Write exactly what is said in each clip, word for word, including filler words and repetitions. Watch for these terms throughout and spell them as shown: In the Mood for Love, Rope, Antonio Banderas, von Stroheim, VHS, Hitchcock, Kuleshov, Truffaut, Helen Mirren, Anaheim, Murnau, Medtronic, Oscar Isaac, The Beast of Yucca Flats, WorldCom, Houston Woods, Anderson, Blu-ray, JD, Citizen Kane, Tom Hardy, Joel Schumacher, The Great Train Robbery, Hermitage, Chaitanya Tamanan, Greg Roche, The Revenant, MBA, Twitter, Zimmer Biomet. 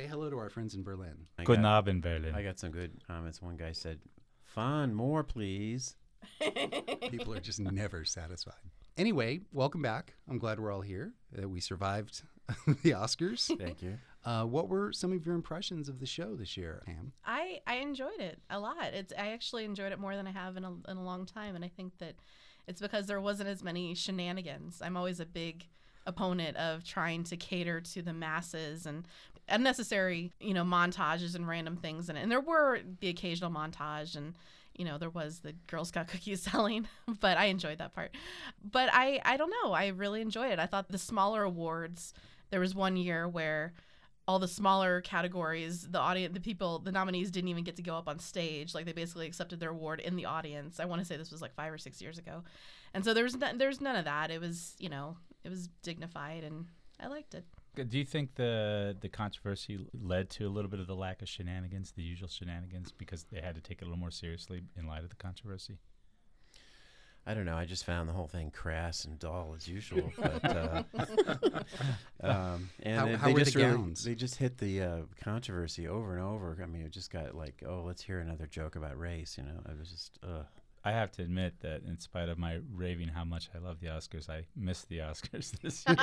say hello to our friends in Berlin. I Guten got, Abend, Berlin. I got some good comments. One guy said, fun, more, please. People are just never satisfied. Anyway, welcome back. I'm glad we're all here. Uh, we survived the Oscars. Thank you. Uh, what were some of your impressions of the show this year, Pam? I, I enjoyed it a lot. It's I actually enjoyed it more than I have in a, in a long time, and I think that it's because there wasn't as many shenanigans. I'm always a big opponent of trying to cater to the masses and unnecessary, you know, montages and random things. And, and there were the occasional montage and, you know, there was the Girl Scout cookies selling, but I enjoyed that part. But I, I don't know. I really enjoyed it. I thought the smaller awards, there was one year where all the smaller categories, the audience, the people, the nominees didn't even get to go up on stage. Like, they basically accepted their award in the audience. I want to say this was like five or six years ago. And so there was, no, there was none of that. It was, you know, it was dignified and I liked it. Do you think the the controversy led to a little bit of the lack of shenanigans, the usual shenanigans, because they had to take it a little more seriously in light of the controversy? I don't know. I just found the whole thing crass and dull as usual. But, uh, um, and how, they, how they were just the gowns? Really, they just hit the uh, controversy over and over. I mean, it just got like, oh, let's hear another joke about race. You know, I was just, ugh. I have to admit that in spite of my raving how much I love the Oscars, I missed the Oscars this year.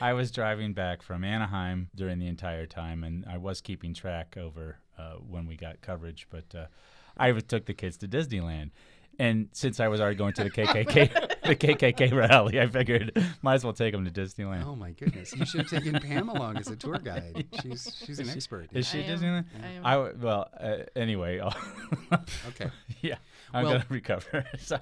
I was driving back from Anaheim during the entire time, and I was keeping track over uh, when we got coverage, but uh, I took the kids to Disneyland. And since I was already going to the K K K the K K K rally, I figured might as well take them to Disneyland. Oh my goodness! You should have taken Pam along as a tour guide. Yeah. She's she's an she, expert. Is yeah. she I Disneyland? Am. I w- well uh, anyway. I'll okay. Yeah, I'm well, gonna recover. Sorry.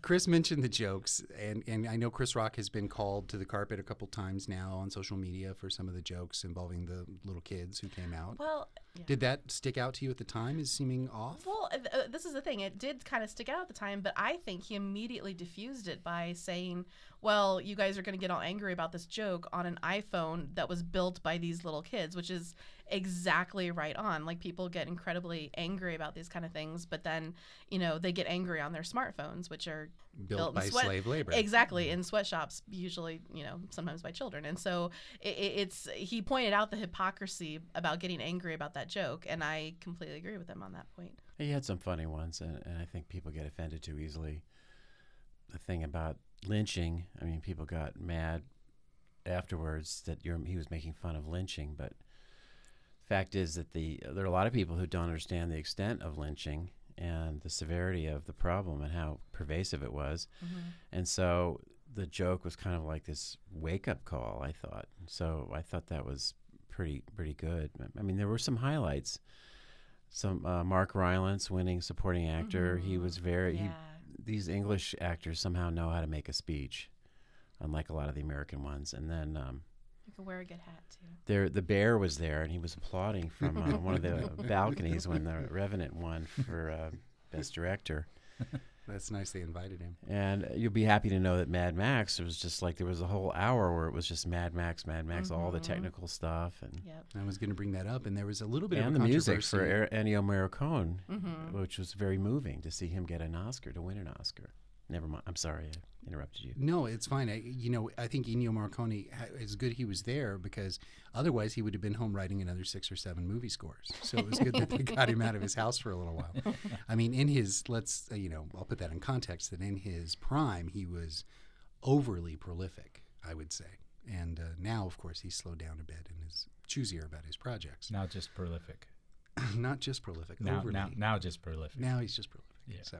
Chris mentioned the jokes, and, and I know Chris Rock has been called to the carpet a couple times now on social media for some of the jokes involving the little kids who came out. Well, yeah. Did that stick out to you at the time as seeming off? Well, uh, this is the thing. It did kind of stick out at the time, but I think he immediately diffused it by saying, well, you guys are going to get all angry about this joke on an iPhone that was built by these little kids, which is exactly right on. Like, people get incredibly angry about these kind of things, but then, you know, they get angry on their smartphones, which are built, built by sweat- slave labor. Exactly, in sweatshops, usually, you know, sometimes by children. And so it, it's he pointed out the hypocrisy about getting angry about that joke, and I completely agree with him on that point. He had some funny ones, and, and I think people get offended too easily. The thing about lynching, I mean, people got mad afterwards that you're, he was making fun of lynching, but fact is that the there are a lot of people who don't understand the extent of lynching and the severity of the problem and how pervasive it was. Mm-hmm. And so the joke was kind of like this wake-up call, I thought. So I thought that was pretty pretty good. I mean, there were some highlights. Some uh, Mark Rylance winning supporting actor. Mm-hmm. He was very yeah. – these English actors somehow know how to make a speech, unlike a lot of the American ones. And then um, – you can wear a good hat, too. There, the bear was there, and he was applauding from uh, one of the balconies when The Revenant won for uh, Best Director. That's nice they invited him. And you'll be happy to know that Mad Max, it was just like there was a whole hour where it was just Mad Max, Mad Max, mm-hmm. all the technical stuff. And yep. I was going to bring that up, and there was a little bit and of the music for Ennio Morricone, mm-hmm. which was very moving to see him get an Oscar, to win an Oscar. Never mind. I'm sorry I interrupted you. No, it's fine. I, you know, I think Ennio Morricone, it's good he was there because otherwise he would have been home writing another six or seven movie scores. So it was good that they got him out of his house for a little while. I mean, in his, let's, uh, you know, I'll put that in context, that in his prime he was overly prolific, I would say. And uh, now, of course, he's slowed down a bit and is choosier about his projects. Now just prolific. Not just prolific. Now, overly. Now, now just prolific. Now he's just prolific. Yeah. So.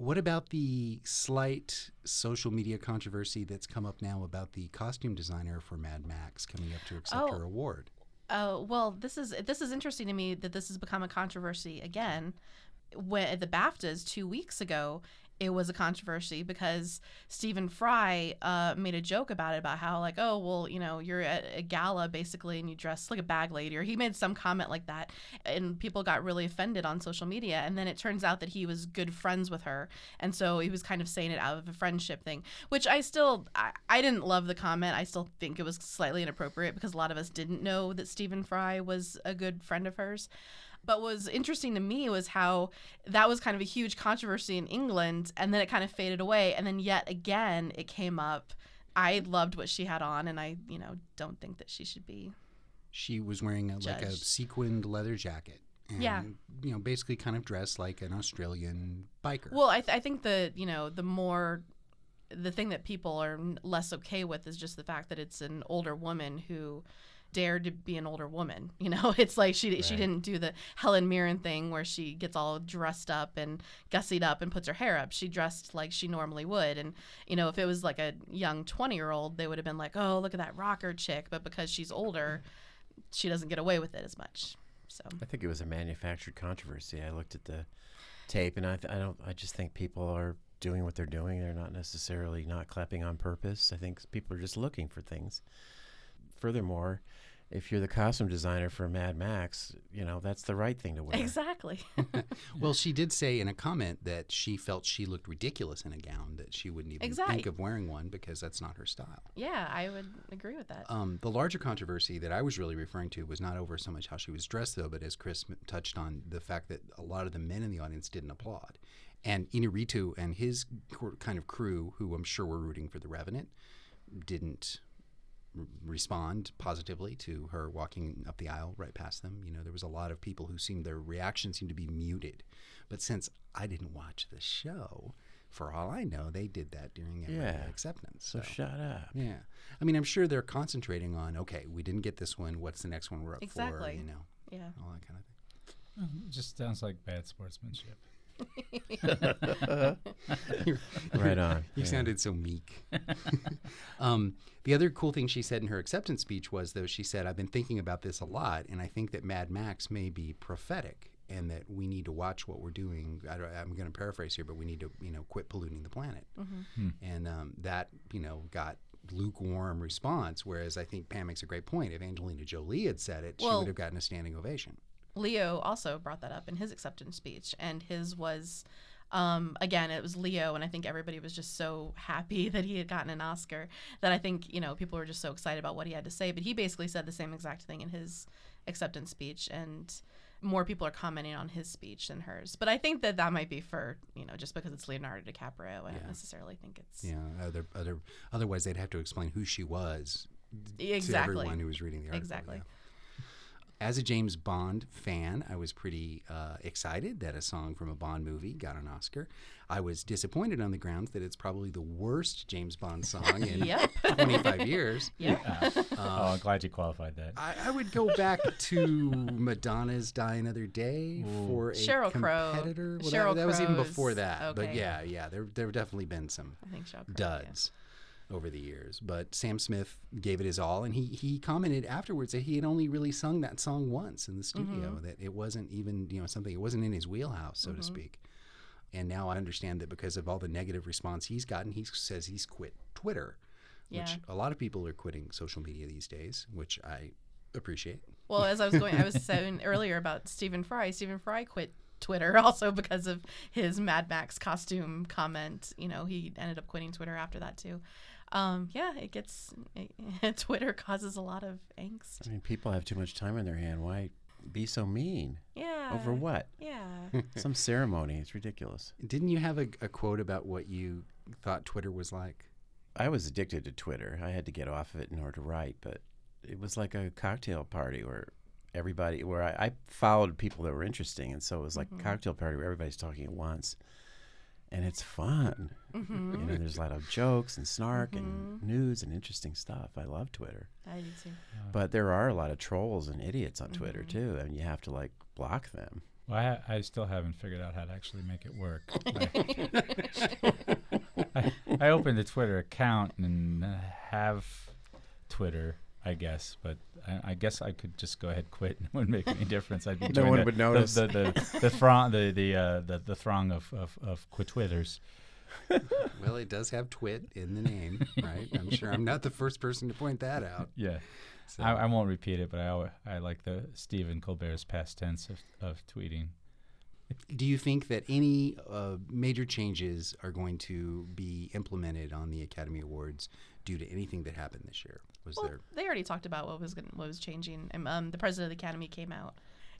What about the slight social media controversy that's come up now about the costume designer for Mad Max coming up to accept oh. her award? Oh, well, this is this is interesting to me that this has become a controversy again. When, at the BAFTAs two weeks ago, it was a controversy because Stephen Fry uh, made a joke about it, about how, like, oh, well, you know, you're at a gala, basically, and you dress like a bag lady, or he made some comment like that, and people got really offended on social media, and then it turns out that he was good friends with her, and so he was kind of saying it out of a friendship thing, which I still, I, I didn't love the comment. I still think it was slightly inappropriate because a lot of us didn't know that Stephen Fry was a good friend of hers. But what was interesting to me was how that was kind of a huge controversy in England, and then it kind of faded away, and then yet again it came up. I loved what she had on, and I, you know, don't think that she should be she was wearing a, like a sequined leather jacket. And, yeah. you know, basically kind of dressed like an Australian biker. Well, I, th- I think the, you know, the more, the thing that people are less okay with is just the fact that it's an older woman who dared to be an older woman. You know, it's like she right. she didn't do the Helen Mirren thing where she gets all dressed up and gussied up and puts her hair up. She dressed like she normally would. And, you know, if it was like a young twenty-year-old, they would have been like, oh, look at that rocker chick. But because she's older, she doesn't get away with it as much. So. I think it was a manufactured controversy. I looked at the tape, and I, th- I don't. I just think people are doing what they're doing. They're not necessarily not clapping on purpose. I think people are just looking for things. Furthermore, if you're the costume designer for Mad Max, you know that's the right thing to wear. Exactly. Well, she did say in a comment that she felt she looked ridiculous in a gown, that she wouldn't even exactly. think of wearing one because that's not her style. Yeah, I would agree with that. Um, the larger controversy that I was really referring to was not over so much how she was dressed, though, but as Chris m- touched on, the fact that a lot of the men in the audience didn't applaud. And Iñárritu and his cor- kind of crew, who I'm sure were rooting for The Revenant, didn't respond positively to her walking up the aisle right past them. You know, there was a lot of people who seemed, their reaction seemed to be muted. But since I didn't watch the show, for all I know, they did that during yeah. acceptance. So. so shut up. Yeah. I mean, I'm sure they're concentrating on, okay, we didn't get this one. What's the next one we're up exactly. for? You know, yeah. all that kind of thing. Um, it just sounds like bad sportsmanship. you're, right on. You yeah. sounded so meek. um, the other cool thing she said in her acceptance speech was, though, she said, I've been thinking about this a lot, and I think that Mad Max may be prophetic and that we need to watch what we're doing. I don't, I'm going to paraphrase here, but we need to, you know, quit polluting the planet. Mm-hmm. Hmm. And um, that, you know, got lukewarm response, whereas I think Pam makes a great point. If Angelina Jolie had said it, well, she would have gotten a standing ovation. Leo also brought that up in his acceptance speech, and his was, um, again, it was Leo, and I think everybody was just so happy that he had gotten an Oscar that I think, you know, people were just so excited about what he had to say, but he basically said the same exact thing in his acceptance speech, and more people are commenting on his speech than hers. But I think that that might be for, you know, just because it's Leonardo DiCaprio, I yeah. don't necessarily think it's... Yeah, other, other, otherwise they'd have to explain who she was exactly. to everyone who was reading the article. Exactly. Yeah. As a James Bond fan, I was pretty uh, excited that a song from a Bond movie got an Oscar. I was disappointed on the grounds that it's probably the worst James Bond song in yep. twenty-five years. Yeah. Uh, oh, I'm glad you qualified that. I, I would go back to Madonna's Die Another Day Ooh. For a Cheryl competitor. Well, Cheryl Crow. That, that was even before that. Okay. But yeah, yeah, there there have definitely been some I think Cheryl Crow, duds. Yeah. over the years, but Sam Smith gave it his all, and he he commented afterwards that he had only really sung that song once in the studio, mm-hmm. that it wasn't even, you know, something, it wasn't in his wheelhouse, so mm-hmm. to speak. And now I understand that because of all the negative response he's gotten, he says he's quit Twitter, yeah. which a lot of people are quitting social media these days, which I appreciate. Well, as I was going, I was saying earlier about Stephen Fry, Stephen Fry quit Twitter also because of his Mad Max costume comment. You know, he ended up quitting Twitter after that too. Um, yeah, it gets it, Twitter causes a lot of angst. I mean, people have too much time on their hand. Why be so mean? Yeah. Over what? Yeah. Some ceremony. It's ridiculous. Didn't you have a, a quote about what you thought Twitter was like? I was addicted to Twitter. I had to get off of it in order to write, but it was like a cocktail party where everybody, where I, I followed people that were interesting, and so it was like mm-hmm. a cocktail party where everybody's talking at once. And it's fun. Mm-hmm. You know, there's a lot of jokes and snark mm-hmm. and news and interesting stuff. I love Twitter. I do too. Yeah. But there are a lot of trolls and idiots on mm-hmm. Twitter too, and you have to like block them. Well, I, ha- I still haven't figured out how to actually make it work. I, I opened a Twitter account and have Twitter, I guess, but I, I guess I could just go ahead and quit. It wouldn't make any difference. I'd be no one the, would notice the the the, the throng the the, uh, the the throng of of, of quit-twitters. Well, it does have "twit" in the name, right? I'm sure I'm not the first person to point that out. Yeah, so. I, I won't repeat it, but I I like the Stephen Colbert's past tense of, of tweeting. Do you think that any uh, major changes are going to be implemented on the Academy Awards due to anything that happened this year? Was well, there? They already talked about what was gonna, what was changing. Um, the president of the Academy came out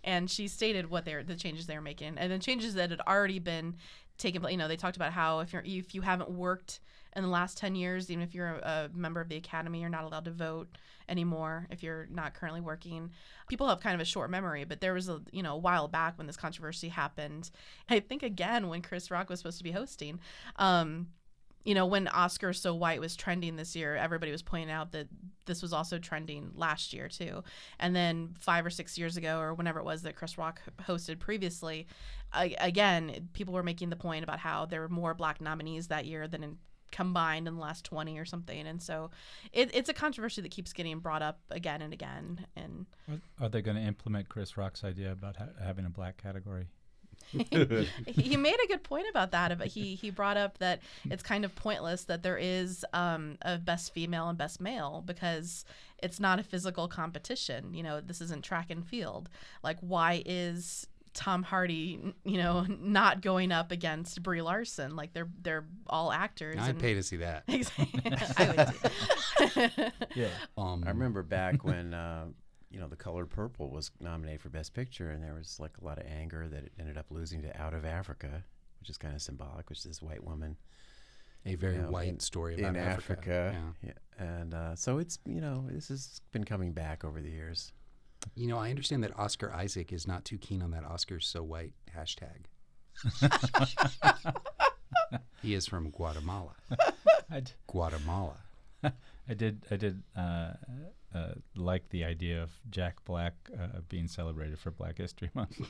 And she stated what they're the changes they were making, and the changes that had already been taken. You know, they talked about how if you're if you haven't worked in the last ten years, even if you're a, a member of the Academy, you're not allowed to vote anymore if you're not currently working. People have kind of a short memory, but there was a you know a while back when this controversy happened. I think again when Chris Rock was supposed to be hosting. Um, You know, when Oscars So White was trending this year, everybody was pointing out that this was also trending last year, too. And then five or six years ago, or whenever it was that Chris Rock hosted previously, I, again, people were making the point about how there were more black nominees that year than in, combined in the last twenty or something. And so it, it's a controversy that keeps getting brought up again and again. And are they going to implement Chris Rock's idea about ha- having a black category? He made a good point about that. But he, he brought up that it's kind of pointless that there is um, a best female and best male because it's not a physical competition. You know, this isn't track and field. Like, why is Tom Hardy, you know, not going up against Brie Larson? Like, they're they're all actors. Now I'd and pay to see that. I would see that. Yeah. Um, I remember back when. Uh, You know, The Color Purple was nominated for Best Picture, and there was like a lot of anger that it ended up losing to Out of Africa, which is kind of symbolic, which is this white woman. A very you know, white in, story about in Africa. Africa. Yeah. Yeah. And uh, so it's, you know, this has been coming back over the years. You know, I understand that Oscar Isaac is not too keen on that Oscars So White hashtag. He is from Guatemala. I'd... Guatemala. I did. I did uh, uh, like the idea of Jack Black uh, being celebrated for Black History Month.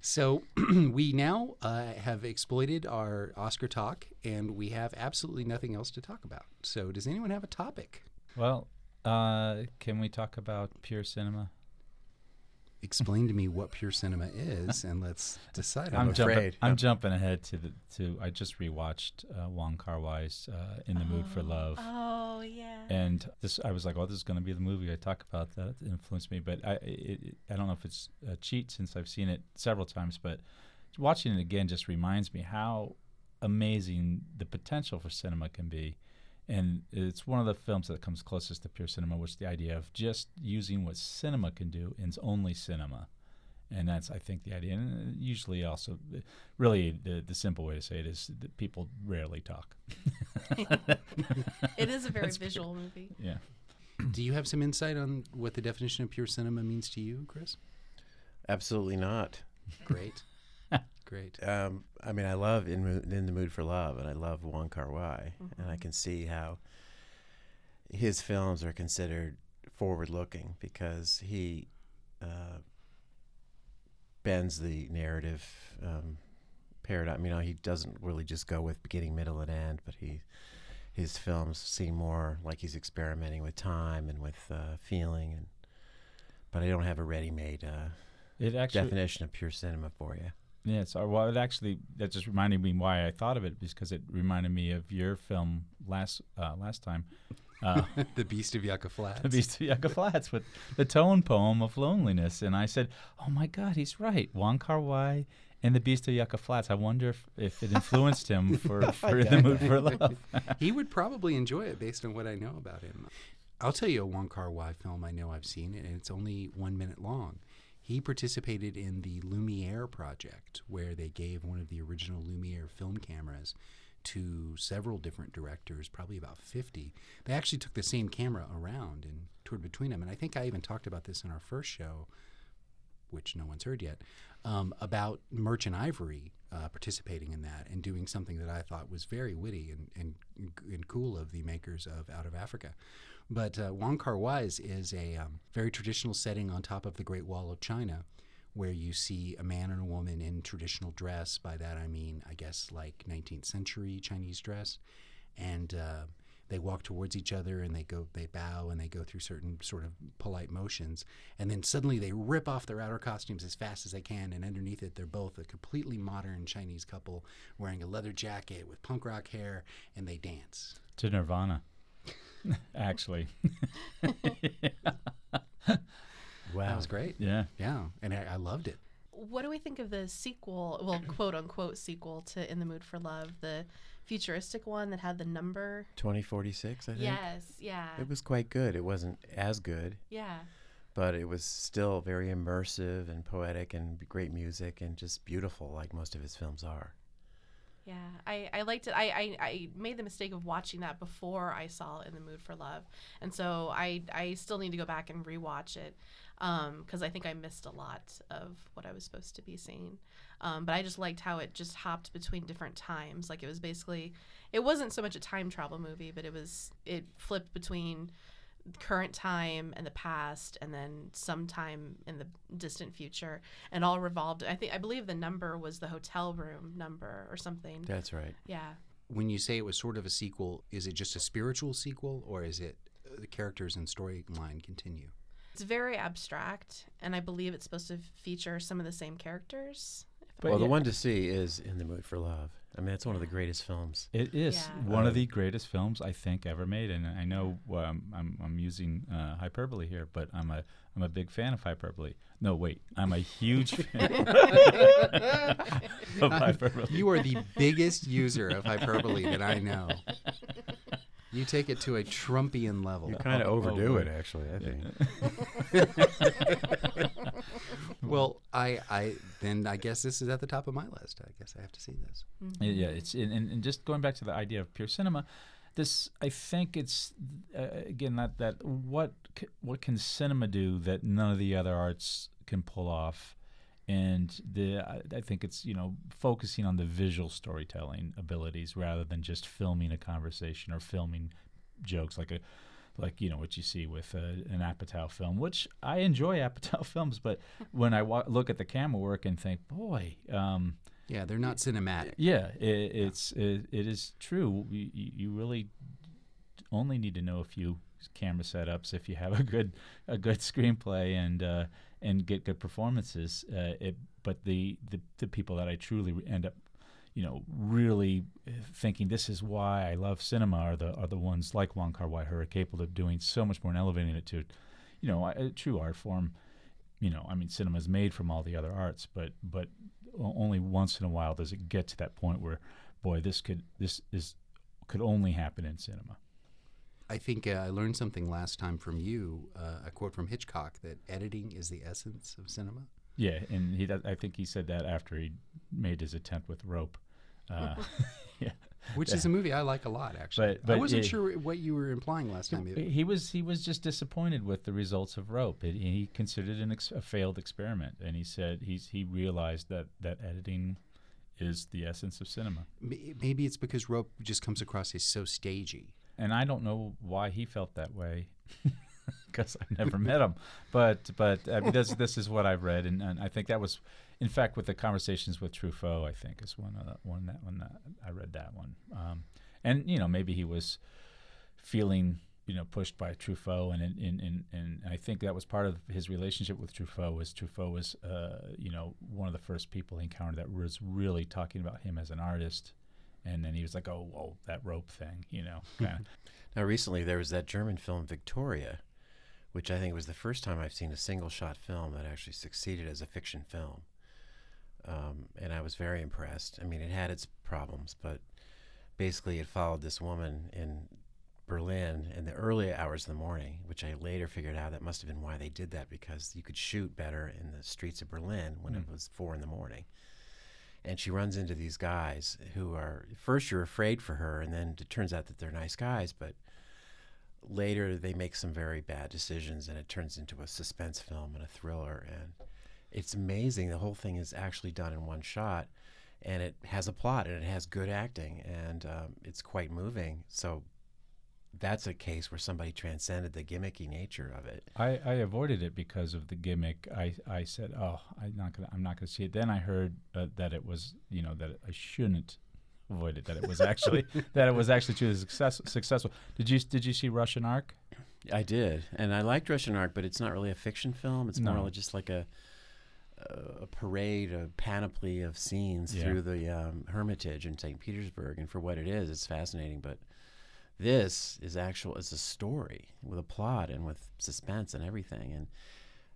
So we now uh, have exploited our Oscar talk, and we have absolutely nothing else to talk about. So does anyone have a topic? Well, uh, can we talk about pure cinema? Explain to me what pure cinema is, and let's decide. I'm, I'm afraid. Jumping, I'm yep. jumping ahead to the to. I just rewatched uh, Wong Kar-wai's uh, In the oh. Mood for Love. Oh yeah. And this, I was like, oh, this is going to be the movie I talk about that influenced me. But I, it, it, I don't know if it's a cheat since I've seen it several times. But watching it again just reminds me how amazing the potential for cinema can be. And it's one of the films that comes closest to pure cinema, which is the idea of just using what cinema can do in only cinema. And that's, I think, the idea. And usually also, really, the, the simple way to say it is that people rarely talk. It is a very that's visual pure. Movie. Yeah. Do you have some insight on what the definition of pure cinema means to you, Chris? Absolutely not. Great. Great. Um, I mean, I love in, in the Mood for Love, and I love Wong Kar-wai, mm-hmm. and I can see how his films are considered forward-looking because he uh, bends the narrative um, paradigm. You know, he doesn't really just go with beginning, middle, and end, but he his films seem more like he's experimenting with time and with uh, feeling. And but I don't have a ready-made uh, it actually, definition of pure cinema for you. Yeah, so well, it actually that just reminded me why I thought of it because it reminded me of your film last uh, last time, uh, The Beast of Yucca Flats. The Beast of Yucca Flats with the tone poem of loneliness, and I said, "Oh my God, he's right, Wong Kar-wai and The Beast of Yucca Flats." I wonder if, if it influenced him for, for The Mood for Love. He would probably enjoy it based on what I know about him. I'll tell you a Wong Kar-wai film I know I've seen, and it's only one minute long. He participated in the Lumiere project, where they gave one of the original Lumiere film cameras to several different directors, probably about fifty. They actually took the same camera around and toured between them. And I think I even talked about this in our first show, which no one's heard yet, um, about Merchant Ivory uh, participating in that and doing something that I thought was very witty and, and, and cool of the makers of Out of Africa. But uh, Wong Kar-wai's is a um, very traditional setting on top of the Great Wall of China, where you see a man and a woman in traditional dress. By that I mean, I guess, like nineteenth century Chinese dress. And uh, they walk towards each other, and they go, they bow, and they go through certain sort of polite motions. And then suddenly they rip off their outer costumes as fast as they can, and underneath it, they're both a completely modern Chinese couple wearing a leather jacket with punk rock hair, and they dance. To Nirvana. Actually. Wow. That was great. Yeah. Yeah. And I, I loved it. What do we think of the sequel, well, quote unquote sequel to In the Mood for Love, the futuristic one that had the number? twenty forty-six, I think. Yes, yeah. It was quite good. It wasn't as good. Yeah. But it was still very immersive and poetic and great music and just beautiful, like most of his films are. Yeah, I, I liked it. I, I, I made the mistake of watching that before I saw In the Mood for Love. And so I, I still need to go back and rewatch it because um, I think I missed a lot of what I was supposed to be seeing. Um, but I just liked how it just hopped between different times. Like it was basically, it wasn't so much a time travel movie, but it was, it flipped between current time and the past and then sometime in the distant future, and all revolved, I think I believe the number was the hotel room number or something. That's right. Yeah. When you say it was sort of a sequel, is it just a spiritual sequel, or is it the characters and storyline continue? It's very abstract, and I believe it's supposed to feature some of the same characters. But well, yeah. The one to see is In the Mood for Love. I mean, it's one of the greatest films. It is yeah. one um, of the greatest films I think ever made, and I know um, I'm I'm using uh, hyperbole here, but I'm a I'm a big fan of hyperbole. No, wait, I'm a huge fan of hyperbole. Um, you are the biggest user of hyperbole that I know. You take it to a Trumpian level. You kind of oh, overdo oh, it, actually, I think. Well, I, I then I guess this is at the top of my list. I guess I have to see this. Mm-hmm. Yeah, it's and, and just going back to the idea of pure cinema, this I think it's uh, again that that what what can cinema do that none of the other arts can pull off, and the I, I think it's you know focusing on the visual storytelling abilities rather than just filming a conversation or filming jokes like a. Like, you know, what you see with uh, an Apatow film, which I enjoy Apatow films, but when I wa- look at the camera work and think, boy. Um, yeah, they're not cinematic. Yeah, it, yeah. it's, it, it is true. You, you really only need to know a few camera setups if you have a good a good screenplay and uh, and get good performances. Uh, it, but the, the, the people that I truly end up, you know, really thinking this is why I love cinema are the are the ones like Wong Kar-wai who are capable of doing so much more and elevating it to, you know, a, a true art form. You know, I mean, cinema is made from all the other arts, but but only once in a while does it get to that point where, boy, this could this is could only happen in cinema. I think uh, I learned something last time from you, uh, a quote from Hitchcock that editing is the essence of cinema. Yeah, and he I think he said that after he made his attempt with Rope. Uh, yeah. Which yeah. is a movie I like a lot, actually. But, but I wasn't it, sure what you were implying last time. He, he was he was just disappointed with the results of Rope. It, he considered it ex- a failed experiment, and he said he's he realized that, that editing is the essence of cinema. Maybe it's because Rope just comes across as so stagey. And I don't know why he felt that way, because I've never met him. But but I mean, this, this is what I've read, and, and I think that was. In fact, with the conversations with Truffaut, I think is one uh, one that one that I read that one, um, and you know maybe he was feeling you know pushed by Truffaut, and and and and I think that was part of his relationship with Truffaut was Truffaut was uh, you know one of the first people he encountered that was really talking about him as an artist, and then he was like, oh, whoa, that Rope thing, you know. Kinda. Now recently there was that German film Victoria, which I think was the first time I've seen a single shot film that actually succeeded as a fiction film. Um, and I was very impressed. I mean, it had its problems, but basically it followed this woman in Berlin in the early hours of the morning, which I later figured out that must have been why they did that, because you could shoot better in the streets of Berlin when mm. it was four in the morning. And she runs into these guys who are, first you're afraid for her, and then it turns out that they're nice guys, but later they make some very bad decisions, and it turns into a suspense film and a thriller, and it's amazing. The whole thing is actually done in one shot, and it has a plot, and it has good acting, and um, it's quite moving. So that's a case where somebody transcended the gimmicky nature of it. I, I avoided it because of the gimmick. I, I said, oh, I'm not gonna I'm not gonna see it. Then I heard uh, that it was you know that I shouldn't avoid it. That it was actually that it was actually truly success, successful. Did you did you see Russian Ark? I did, and I liked Russian Ark, but it's not really a fiction film. It's no. more just like a a parade, a panoply of scenes yeah. through the um, Hermitage in Saint Petersburg, and for what it is, it's fascinating. But this is actual; it's a story with a plot and with suspense and everything. And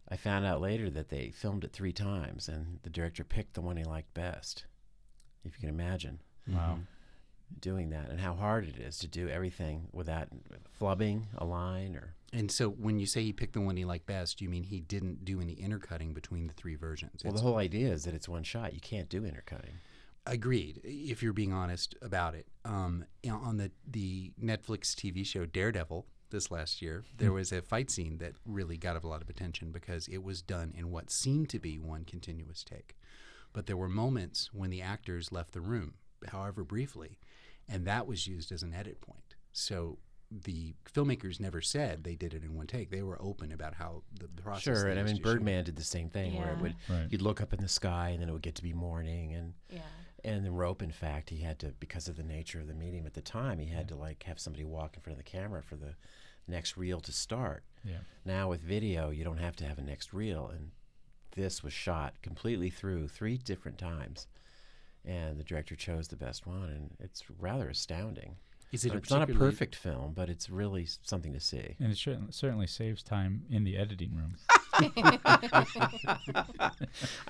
I found out later that they filmed it three times, and the director picked the one he liked best. If you can imagine, wow, doing that, and how hard it is to do everything without flubbing a line or And so when you say he picked the one he liked best, you mean he didn't do any intercutting between the three versions? Well, it's, the whole idea is that it's one shot. You can't do intercutting. Agreed, if you're being honest about it. Um, you know, on the, the Netflix T V show Daredevil this last year, there was a fight scene that really got a lot of attention because it was done in what seemed to be one continuous take. But there were moments when the actors left the room, however briefly, and that was used as an edit point. So the filmmakers never said they did it in one take. They were open about how the, the process. Sure, and I mean, Birdman shoot. did the same thing, yeah. where it would right. you'd look up in the sky, and then it would get to be morning, and yeah. and the Rope. In fact, he had to, because of the nature of the medium at the time, he had yeah. to like have somebody walk in front of the camera for the next reel to start. Yeah. Now with video, you don't have to have a next reel, and this was shot completely through three different times, and the director chose the best one, and it's rather astounding. Is it it's not a perfect film, but it's really something to see. And it sh- certainly saves time in the editing room. I'm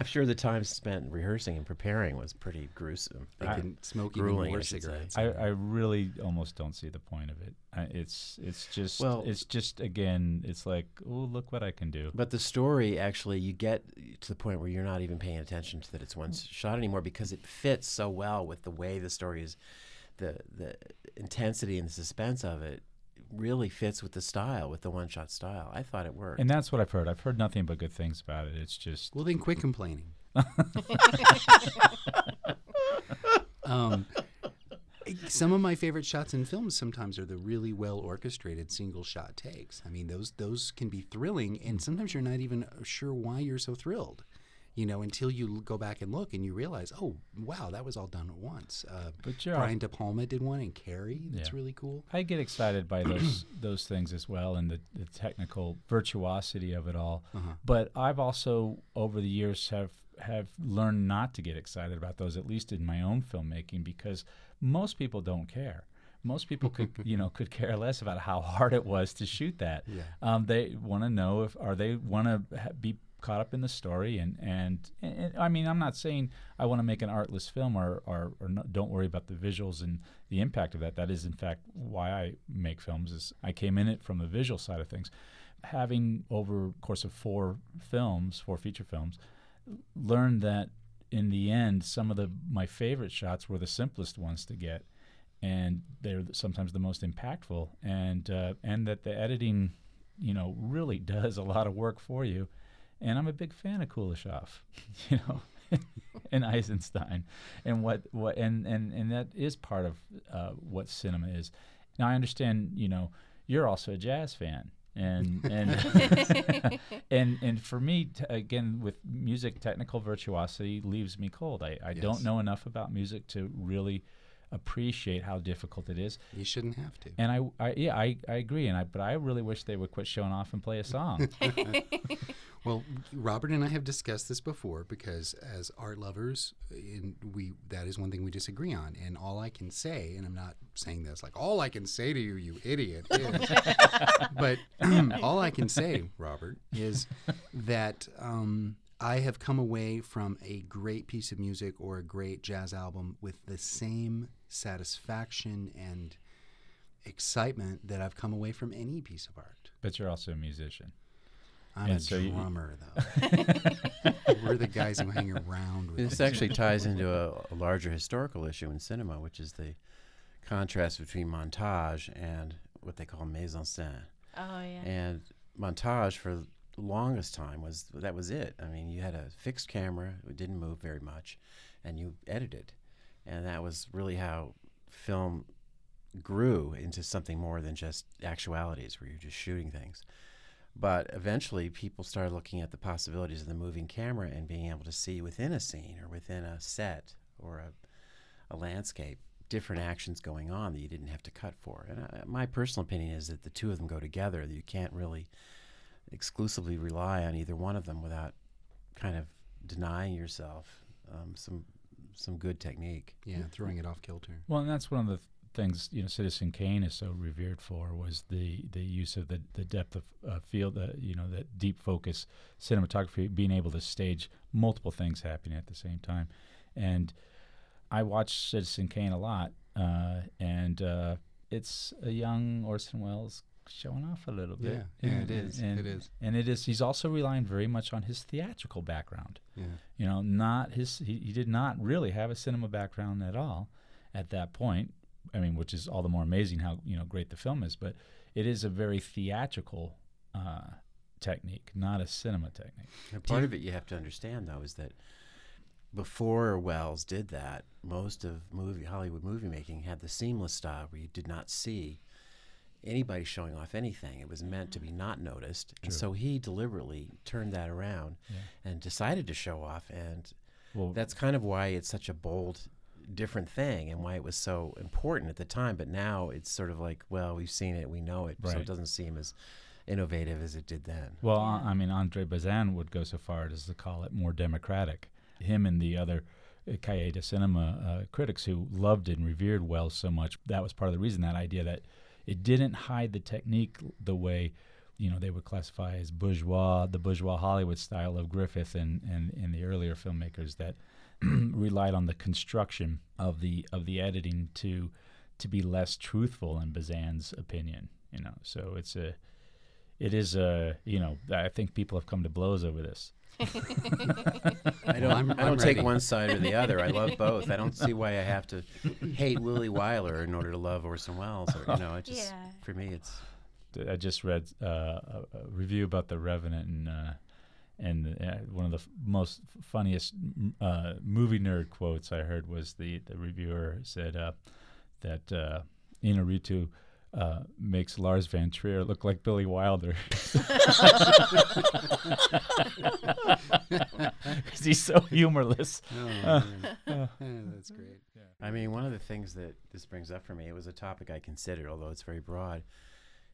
sure the time spent rehearsing and preparing was pretty gruesome. I can smoke even more cigarettes. I, I really almost don't see the point of it. I, it's it's just well, it's just again it's like, oh, look what I can do. But the story, actually, you get to the point where you're not even paying attention to that it's one shot anymore, because it fits so well with the way the story is. The, the intensity and the suspense of it really fits with the style, with the one-shot style. I thought it worked. And that's what I've heard. I've heard nothing but good things about it. It's just... Well, then quit complaining. um, some of my favorite shots in films sometimes are the really well-orchestrated single-shot takes. I mean, those those can be thrilling, and sometimes you're not even sure why you're so thrilled. You know, until you go back and look and you realize, oh, wow, that was all done at once. Uh, but Brian De Palma did one, and Carrie, that's yeah. really cool. I get excited by those those things as well, and the, the technical virtuosity of it all. Uh-huh. But I've also, over the years, have, have learned not to get excited about those, at least in my own filmmaking, because most people don't care. Most people could, you know, could care less about how hard it was to shoot that. Yeah. Um, they want to know if, or they want to ha- be caught up in the story, and, and, and I mean, I'm not saying I want to make an artless film, or, or, or no, don't worry about the visuals and the impact of that. That is, in fact, why I make films, is I came in it from the visual side of things. Having, over the course of four films, four feature films, learned that in the end, some of the my favorite shots were the simplest ones to get, and they're sometimes the most impactful, and uh, and that the editing, you know, really does a lot of work for you. And I'm a big fan of Kuleshov, you know, and Eisenstein, and what what and, and, and that is part of uh, what cinema is. Now I understand, you know, you're also a jazz fan, and and and and for me, t- again, with music, technical virtuosity leaves me cold. I, I yes. don't know enough about music to really appreciate how difficult it is. You shouldn't have to. And I, I yeah, I, I agree. And I but I really wish they would quit showing off and play a song. Well, Robert and I have discussed this before, because as art lovers, in, we that is one thing we disagree on. And all I can say, and I'm not saying this like, all I can say to you, you idiot, is, but all I can say, Robert, is that um, I have come away from a great piece of music or a great jazz album with the same satisfaction and excitement that I've come away from any piece of art. But you're also a musician. I'm and a so drummer, you, though. We're the guys who hang around with This actually ties into a, a larger historical issue in cinema, which is the contrast between montage and what they call mise en scène. Oh, yeah. And montage, for the longest time, was that was it. I mean, you had a fixed camera, it didn't move very much, and you edited. And that was really how film grew into something more than just actualities, where you're just shooting things. But eventually, people started looking at the possibilities of the moving camera and being able to see within a scene or within a set or a, a landscape different actions going on that you didn't have to cut for. And I, my personal opinion is that the two of them go together, that you can't really exclusively rely on either one of them without kind of denying yourself um, some some good technique. Yeah, throwing it off kilter. Well, and that's one of the... Th- things, you know, Citizen Kane is so revered for, was the, the use of the, the depth of uh, field, uh, you know, that deep focus cinematography, being able to stage multiple things happening at the same time. And I watch Citizen Kane a lot, uh, and uh, it's a young Orson Welles showing off a little bit. Yeah, yeah, and, it is. And, it is. And it is. He's also relying very much on his theatrical background. Yeah. You know, not his. He, he did not really have a cinema background at all at that point. I mean, which is all the more amazing how you know great the film is. But it is a very theatrical uh, technique, not a cinema technique. And part of it you have to understand though is that before Wells did that, most of movie Hollywood movie making had the seamless style where you did not see anybody showing off anything. It was meant to be not noticed. True. And so he deliberately turned that around yeah. and decided to show off. And well, that's kind of why it's such a bold, different thing and why it was so important at the time. But now it's sort of like, well, we've seen it, we know it. Right. So it doesn't seem as innovative as it did then. Well, yeah. I mean, Andre Bazin would go so far as to call it more democratic. Him and the other uh, Cahiers de Cinema uh, critics who loved and revered Wells so much, that was part of the reason, that idea that it didn't hide the technique the way, you know, they would classify as bourgeois, the bourgeois Hollywood style of Griffith and, and, and the earlier filmmakers that relied on the construction of the of the editing to to be less truthful in Bazin's opinion. You know, so it's a, it is a, you know, I think people have come to blows over this. I don't, I'm, I'm I don't take one side or the other. I love both. I don't see why I have to hate Willie Wyler in order to love Orson Welles. Or, you know, it just yeah. for me, it's. I just read uh, a, a review about The Revenant, and uh, and uh, one of the f- most funniest uh, movie nerd quotes I heard was the the reviewer said uh, that uh, Iñárritu Uh, makes Lars Van Trier look like Billy Wilder because he's so humorless. No, uh, uh, yeah, that's great. Yeah. I mean, one of the things that this brings up for me, it was a topic I considered, although it's very broad,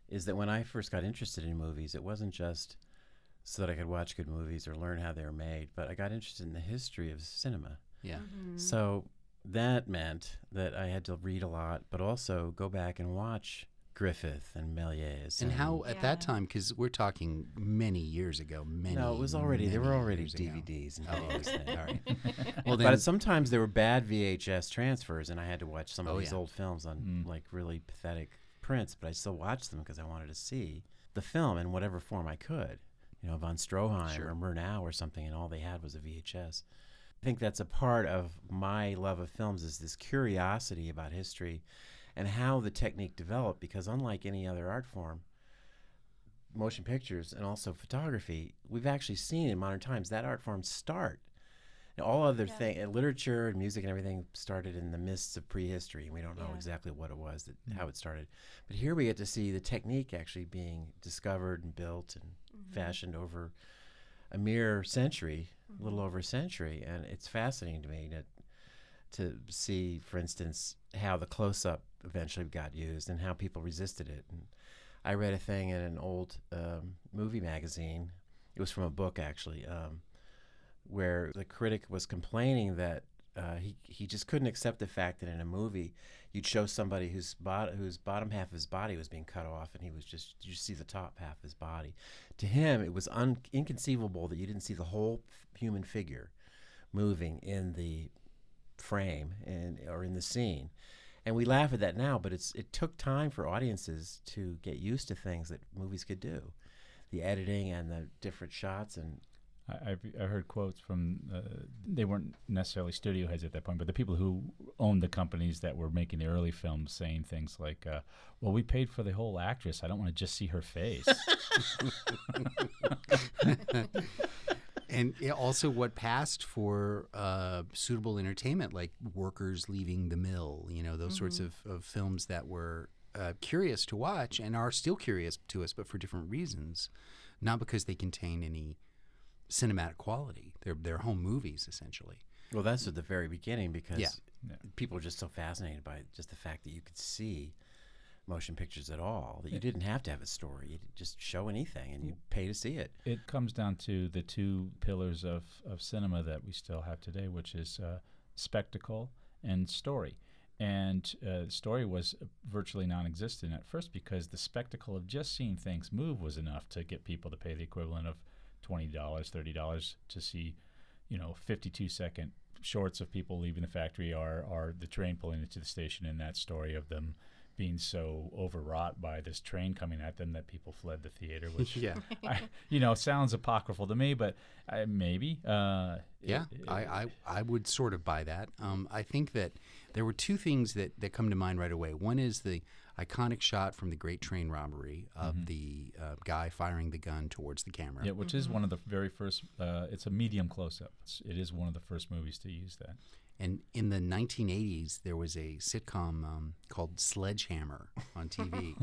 is that when I first got interested in movies, it wasn't just so that I could watch good movies or learn how they were made, but I got interested in the history of cinema. Yeah. Mm-hmm. So that meant that I had to read a lot, but also go back and watch Griffith and Méliès. And, and how at yeah. that time, because we're talking many years ago, many. No, it was already, there were already D V Ds ago. And all those things. All right. Well, then, but sometimes there were bad V H S transfers, and I had to watch some of oh, these yeah. old films on mm. like really pathetic prints, but I still watched them because I wanted to see the film in whatever form I could. You know, von Stroheim sure. or Murnau or something, and all they had was a V H S. I think that's a part of my love of films is this curiosity about history and how the technique developed, because unlike any other art form, motion pictures and also photography, we've actually seen in modern times that art form start. And all other yeah. things, literature and music and everything started in the mists of prehistory, and we don't yeah. know exactly what it was, that, mm-hmm. how it started. But here we get to see the technique actually being discovered and built and mm-hmm. fashioned over a mere century, a little over a century, and it's fascinating to me to to see, for instance, how the close-up eventually got used and how people resisted it. And I read a thing in an old um, movie magazine, it was from a book actually, um, where the critic was complaining that uh, he, he just couldn't accept the fact that in a movie you'd show somebody whose, bot- whose bottom half of his body was being cut off, and he was just, you see the top half of his body. To him, it was un- inconceivable that you didn't see the whole f- human figure moving in the frame and or in the scene. And we laugh at that now, but it's it took time for audiences to get used to things that movies could do, the editing and the different shots. And I, I heard quotes from, uh, they weren't necessarily studio heads at that point, but the people who owned the companies that were making the early films saying things like, uh, well, we paid for the whole actress. I don't want to just see her face. And it also what passed for uh, suitable entertainment, like Workers Leaving the Mill, you know, those mm-hmm. sorts of, of films that were uh, curious to watch and are still curious to us, but for different reasons, not because they contain any cinematic quality. They're, they're home movies, essentially. Well, that's at the very beginning because yeah. Yeah. people are just so fascinated by just the fact that you could see motion pictures at all, that you didn't have to have a story. You just show anything and you pay to see it. It comes down to the two pillars of, of cinema that we still have today, which is uh, spectacle and story. And uh, story was virtually non-existent at first because the spectacle of just seeing things move was enough to get people to pay the equivalent of twenty dollars, thirty dollars to see, you know, fifty-two second shorts of people leaving the factory or, or the train pulling into the station, and that story of them being so overwrought by this train coming at them that people fled the theater, which yeah. I, you know, sounds apocryphal to me, but I, maybe. Uh, yeah, it, it, I, I, I would sort of buy that. Um, I think that there were two things that, that come to mind right away. One is the iconic shot from the Great Train Robbery of mm-hmm. the uh, guy firing the gun towards the camera. Yeah, which mm-hmm. is one of the very first, uh, it's a medium close-up. It's, it is one of the first movies to use that. And in the nineteen eighties, there was a sitcom um, called Sledgehammer on T V.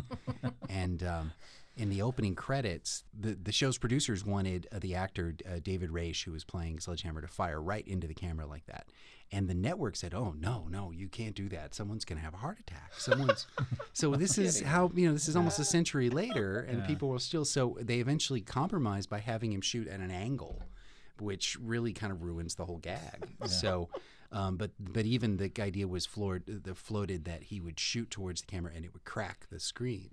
And um, in the opening credits, the, the show's producers wanted uh, the actor, uh, David Raish, who was playing Sledgehammer, to fire right into the camera like that. And the network said, oh, no, no, you can't do that. Someone's going to have a heart attack. Someone's. So this is how, you know, this is almost a century later, and yeah. people were still. So they eventually compromised by having him shoot at an angle, which really kind of ruins the whole gag. Yeah. So. Um, but but even the idea was floored, the floated that he would shoot towards the camera and it would crack the screen,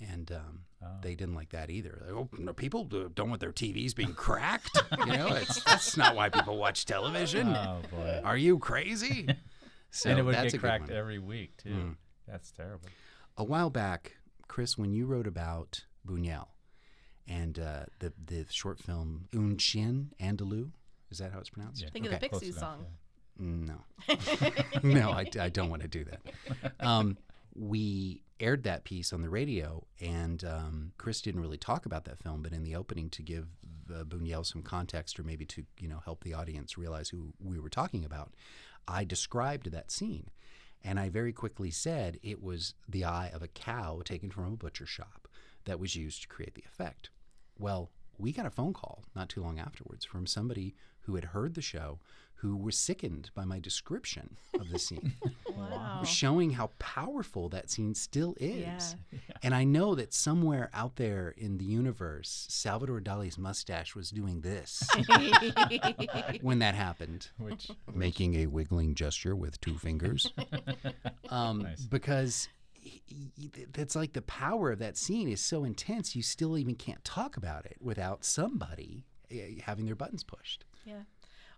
and um, oh. they didn't like that either. Like, oh, no, people don't want their T Vs being cracked. You know, it's, that's not why people watch television. Oh, boy. Are you crazy? So and it would that's get cracked every week too. Mm. That's terrible. A while back, Chris, when you wrote about Buñuel and uh, the the short film Un Chien Andalou, is that how it's pronounced? Yeah. Think okay. of the Pixies song. Yeah. No, no, I, I don't want to do that. Um, we aired that piece on the radio, and um, Chris didn't really talk about that film, but in the opening to give uh, Buñuel some context or maybe to, you know, help the audience realize who we were talking about, I described that scene, and I very quickly said it was the eye of a cow taken from a butcher shop that was used to create the effect. Well, we got a phone call not too long afterwards from somebody who had heard the show, who were sickened by my description of the scene. Wow. Showing how powerful that scene still is. Yeah. And I know that somewhere out there in the universe, Salvador Dali's mustache was doing this when that happened. Which, making which. a wiggling gesture with two fingers. um, nice. Because that's like the power of that scene is so intense, you still even can't talk about it without somebody having their buttons pushed. Yeah.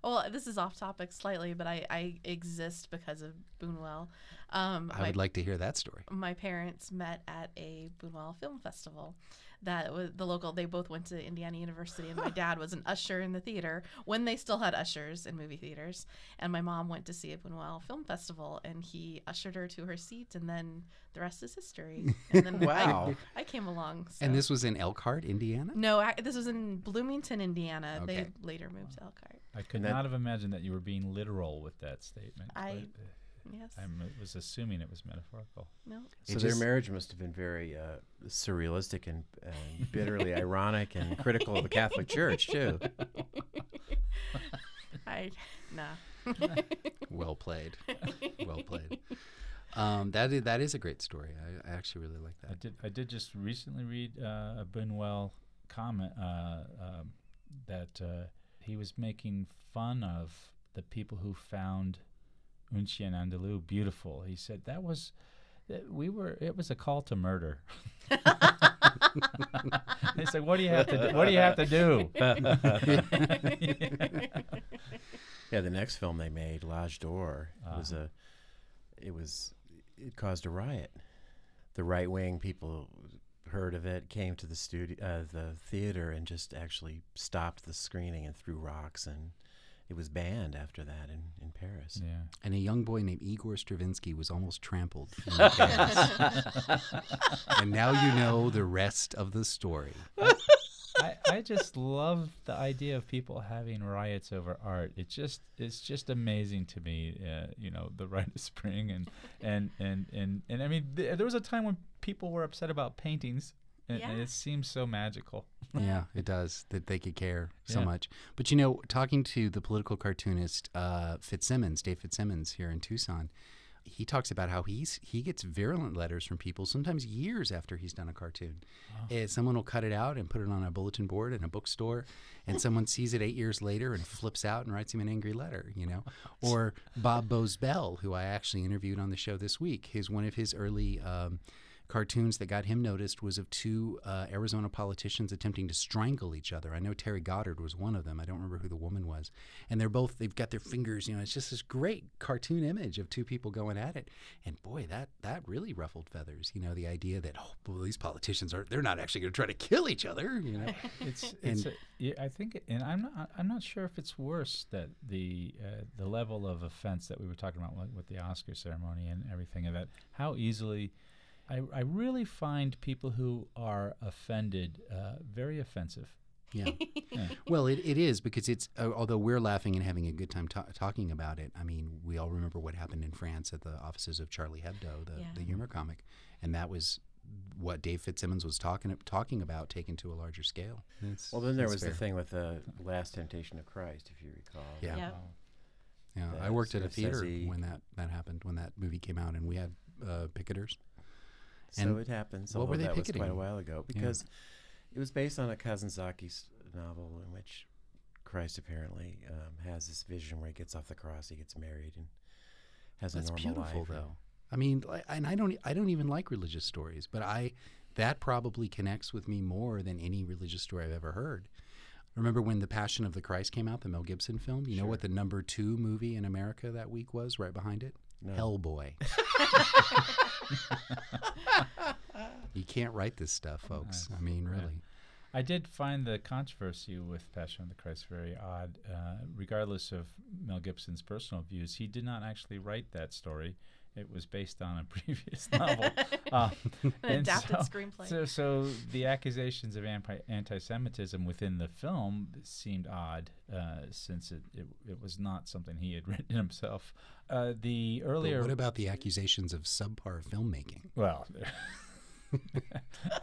Well, this is off topic slightly, but I, I exist because of Buñuel. Um, I my, would like to hear that story. My parents met at a Buñuel film festival. That was the local. They both went to Indiana University, and my dad was an usher in the theater when they still had ushers in movie theaters. And my mom went to see a Buñuel film festival, and he ushered her to her seat, and then the rest is history. And then wow. I, I came along. So. And this was in Elkhart, Indiana? No, I, this was in Bloomington, Indiana. Okay. They later moved to Elkhart. I could that, not have imagined that you were being literal with that statement. I but, uh, yes. I was assuming it was metaphorical. No. So just, their marriage must have been very uh, surrealistic and uh, bitterly ironic and critical of the Catholic Church too. I nah. Well played. Well played. Um, that is, that is a great story. I, I actually really like that. I did. I did just recently read uh, a Buñuel comment uh, uh, that. Uh, He was making fun of the people who found Un Chien Andalou beautiful. He said that was, that we were. It was a call to murder. He said, "What do you have to? Do? What do you have to do?" Yeah, the next film they made, L'Age d'Or, uh-huh. was a. It was. It caused a riot. The right wing people heard of it, came to the studio, uh, the theater, and just actually stopped the screening and threw rocks, and it was banned after that in, in Paris. Yeah. And a young boy named Igor Stravinsky was almost trampled in Paris. And now you know the rest of the story. I, I, I just love the idea of people having riots over art. It just it's just amazing to me, uh, you know, the Rite of Spring, and and and and, and I mean, th- there was a time when people were upset about paintings, and, yeah. and it seems so magical. Yeah, it does, that they could care so yeah. much. But, you know, talking to the political cartoonist uh, Fitzsimmons, Dave Fitzsimmons here in Tucson, he talks about how he's he gets virulent letters from people sometimes years after he's done a cartoon. Wow. And someone will cut it out and put it on a bulletin board in a bookstore, and someone sees it eight years later and flips out and writes him an angry letter, you know. Or Bob Bozbell, who I actually interviewed on the show this week, his one of his early... Um, cartoons that got him noticed was of two uh, Arizona politicians attempting to strangle each other. I know Terry Goddard was one of them. I don't remember who the woman was. And they're both, they've got their fingers, you know, it's just this great cartoon image of two people going at it. And boy, that that really ruffled feathers, you know, the idea that, oh, well, these politicians are, they're not actually going to try to kill each other, you know. It's, and it's a, yeah, I think, and I'm not, I'm not sure if it's worse that the, uh, the level of offense that we were talking about with the Oscar ceremony and everything of that, how easily... I, I really find people who are offended uh, very offensive. Yeah. yeah. Well, it, it is because it's, uh, although we're laughing and having a good time ta- talking about it, I mean, we all remember what happened in France at the offices of Charlie Hebdo, the, yeah. the humor comic, and that was what Dave Fitzsimmons was talking talking about, taken to a larger scale. That's, well, then there was fair. the thing with the Last Temptation of Christ, if you recall. Yeah. Yeah. yeah. yeah. I worked at a theater when that, that happened, when that movie came out, and we had uh, picketers. So and it happens, although that was quite a while ago, because yeah. it was based on a Kazantzakis novel in which Christ apparently um, has this vision where he gets off the cross, he gets married, and has That's a normal life. That's beautiful, though. I mean, and I don't, I don't even like religious stories, but I that probably connects with me more than any religious story I've ever heard. Remember when The Passion of the Christ came out, the Mel Gibson film? You sure. know what the number two movie in America that week was right behind it? No. Hellboy. You can't write this stuff, folks. I, I mean, really. Yeah. I did find the controversy with Passion of the Christ very odd. Uh, regardless of Mel Gibson's personal views, he did not actually write that story. It was based on a previous novel. Um, An and adapted so, screenplay. So, so the accusations of anti- anti-Semitism within the film seemed odd, uh, since it, it it was not something he had written himself. Uh, the earlier. But what about the accusations of subpar filmmaking? Well,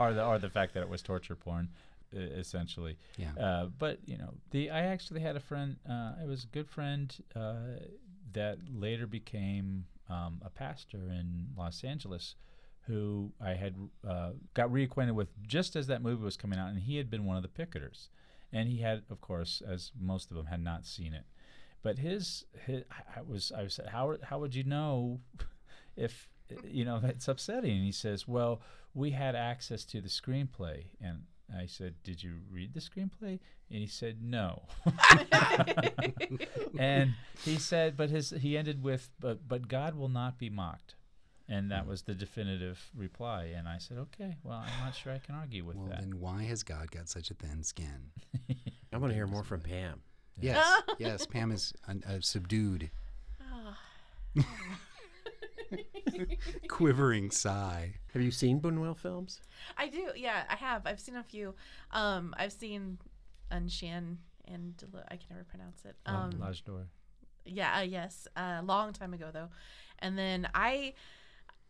or the or the fact that it was torture porn, uh, essentially. Yeah. Uh, but you know, the I actually had a friend. Uh, it was a good friend uh, that later became. Um, a pastor in Los Angeles who I had uh, got reacquainted with just as that movie was coming out, and he had been one of the picketers. And he had, of course, as most of them, had not seen it. But his, his I was, I said, how, how would you know if, you know, that's upsetting? And he says, well, we had access to the screenplay. And I said, did you read the screenplay? And he said, no. And he said, but his he ended with, but but God will not be mocked. And that was the definitive reply. And I said, okay, well, I'm not sure I can argue with well, that. Well, then why has God got such a thin skin? I want to hear more from Pam. Yes, yes, Pam is un- uh, subdued. Oh. Quivering sigh. Have you seen Buñuel films? I do. Yeah, I have. I've seen a few. Um, I've seen Un Chien Andalou. I can never pronounce it. Um, L'Age d'Or. Yeah. Uh, yes. A uh, long time ago though. And then I,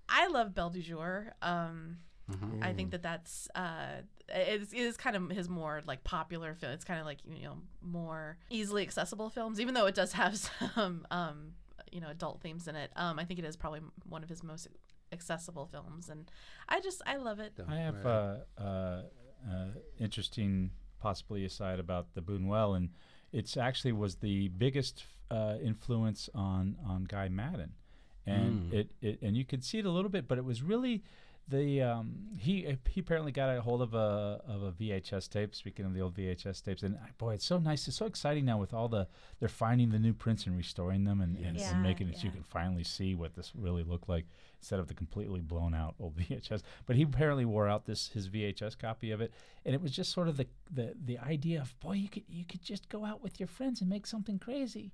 I love Belle du Jour. Um, mm-hmm. I think that that's uh, it is kind of his more like popular film. It's kind of like you know more easily accessible films, even though it does have some. Um, you know, adult themes in it. Um, I think it is probably one of his most accessible films, and I just, I love it. I have an uh, uh, uh, interesting, possibly aside about the Buñuel, and it's actually was the biggest uh, influence on, on Guy Madden. And mm. it, it and you could see it a little bit, but it was really the, um, he he apparently got a hold of a of a V H S tape, speaking of the old V H S tapes, and boy, it's so nice, it's so exciting now with all the, they're finding the new prints and restoring them and, yes. and, yeah, and making it yeah. so you can finally see what this really looked like instead of the completely blown out old V H S. But he apparently wore out this his V H S copy of it, and it was just sort of the the, the idea of, boy, you could, you could just go out with your friends and make something crazy.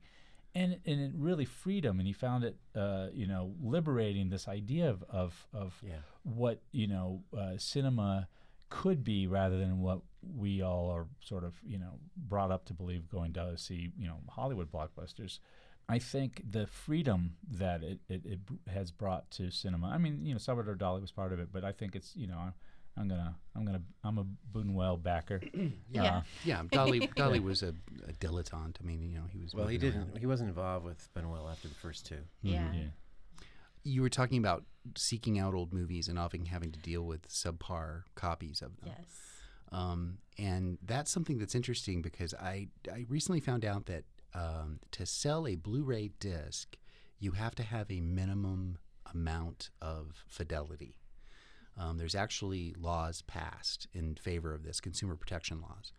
And and it really freedom, and he found it, uh, you know, liberating. This idea of of, of yeah. what you know, uh, cinema could be, rather than what we all are sort of you know brought up to believe going to see you know Hollywood blockbusters. I think the freedom that it, it, it has brought to cinema. I mean, you know, Salvador Dali was part of it, but I think it's you know. I, I'm gonna, I'm gonna, I'm a Buñuel backer. yeah, uh, yeah. Dali, Dali was a, a dilettante. I mean, you know, he was. Well, he didn't. Around. He wasn't involved with Buñuel after the first two. Yeah. Mm-hmm. yeah. You were talking about seeking out old movies and often having to deal with subpar copies of them. Yes. Um, and that's something that's interesting because I, I recently found out that um, to sell a Blu-ray disc, you have to have a minimum amount of fidelity. Um, there's actually laws passed in favor of this, consumer protection laws,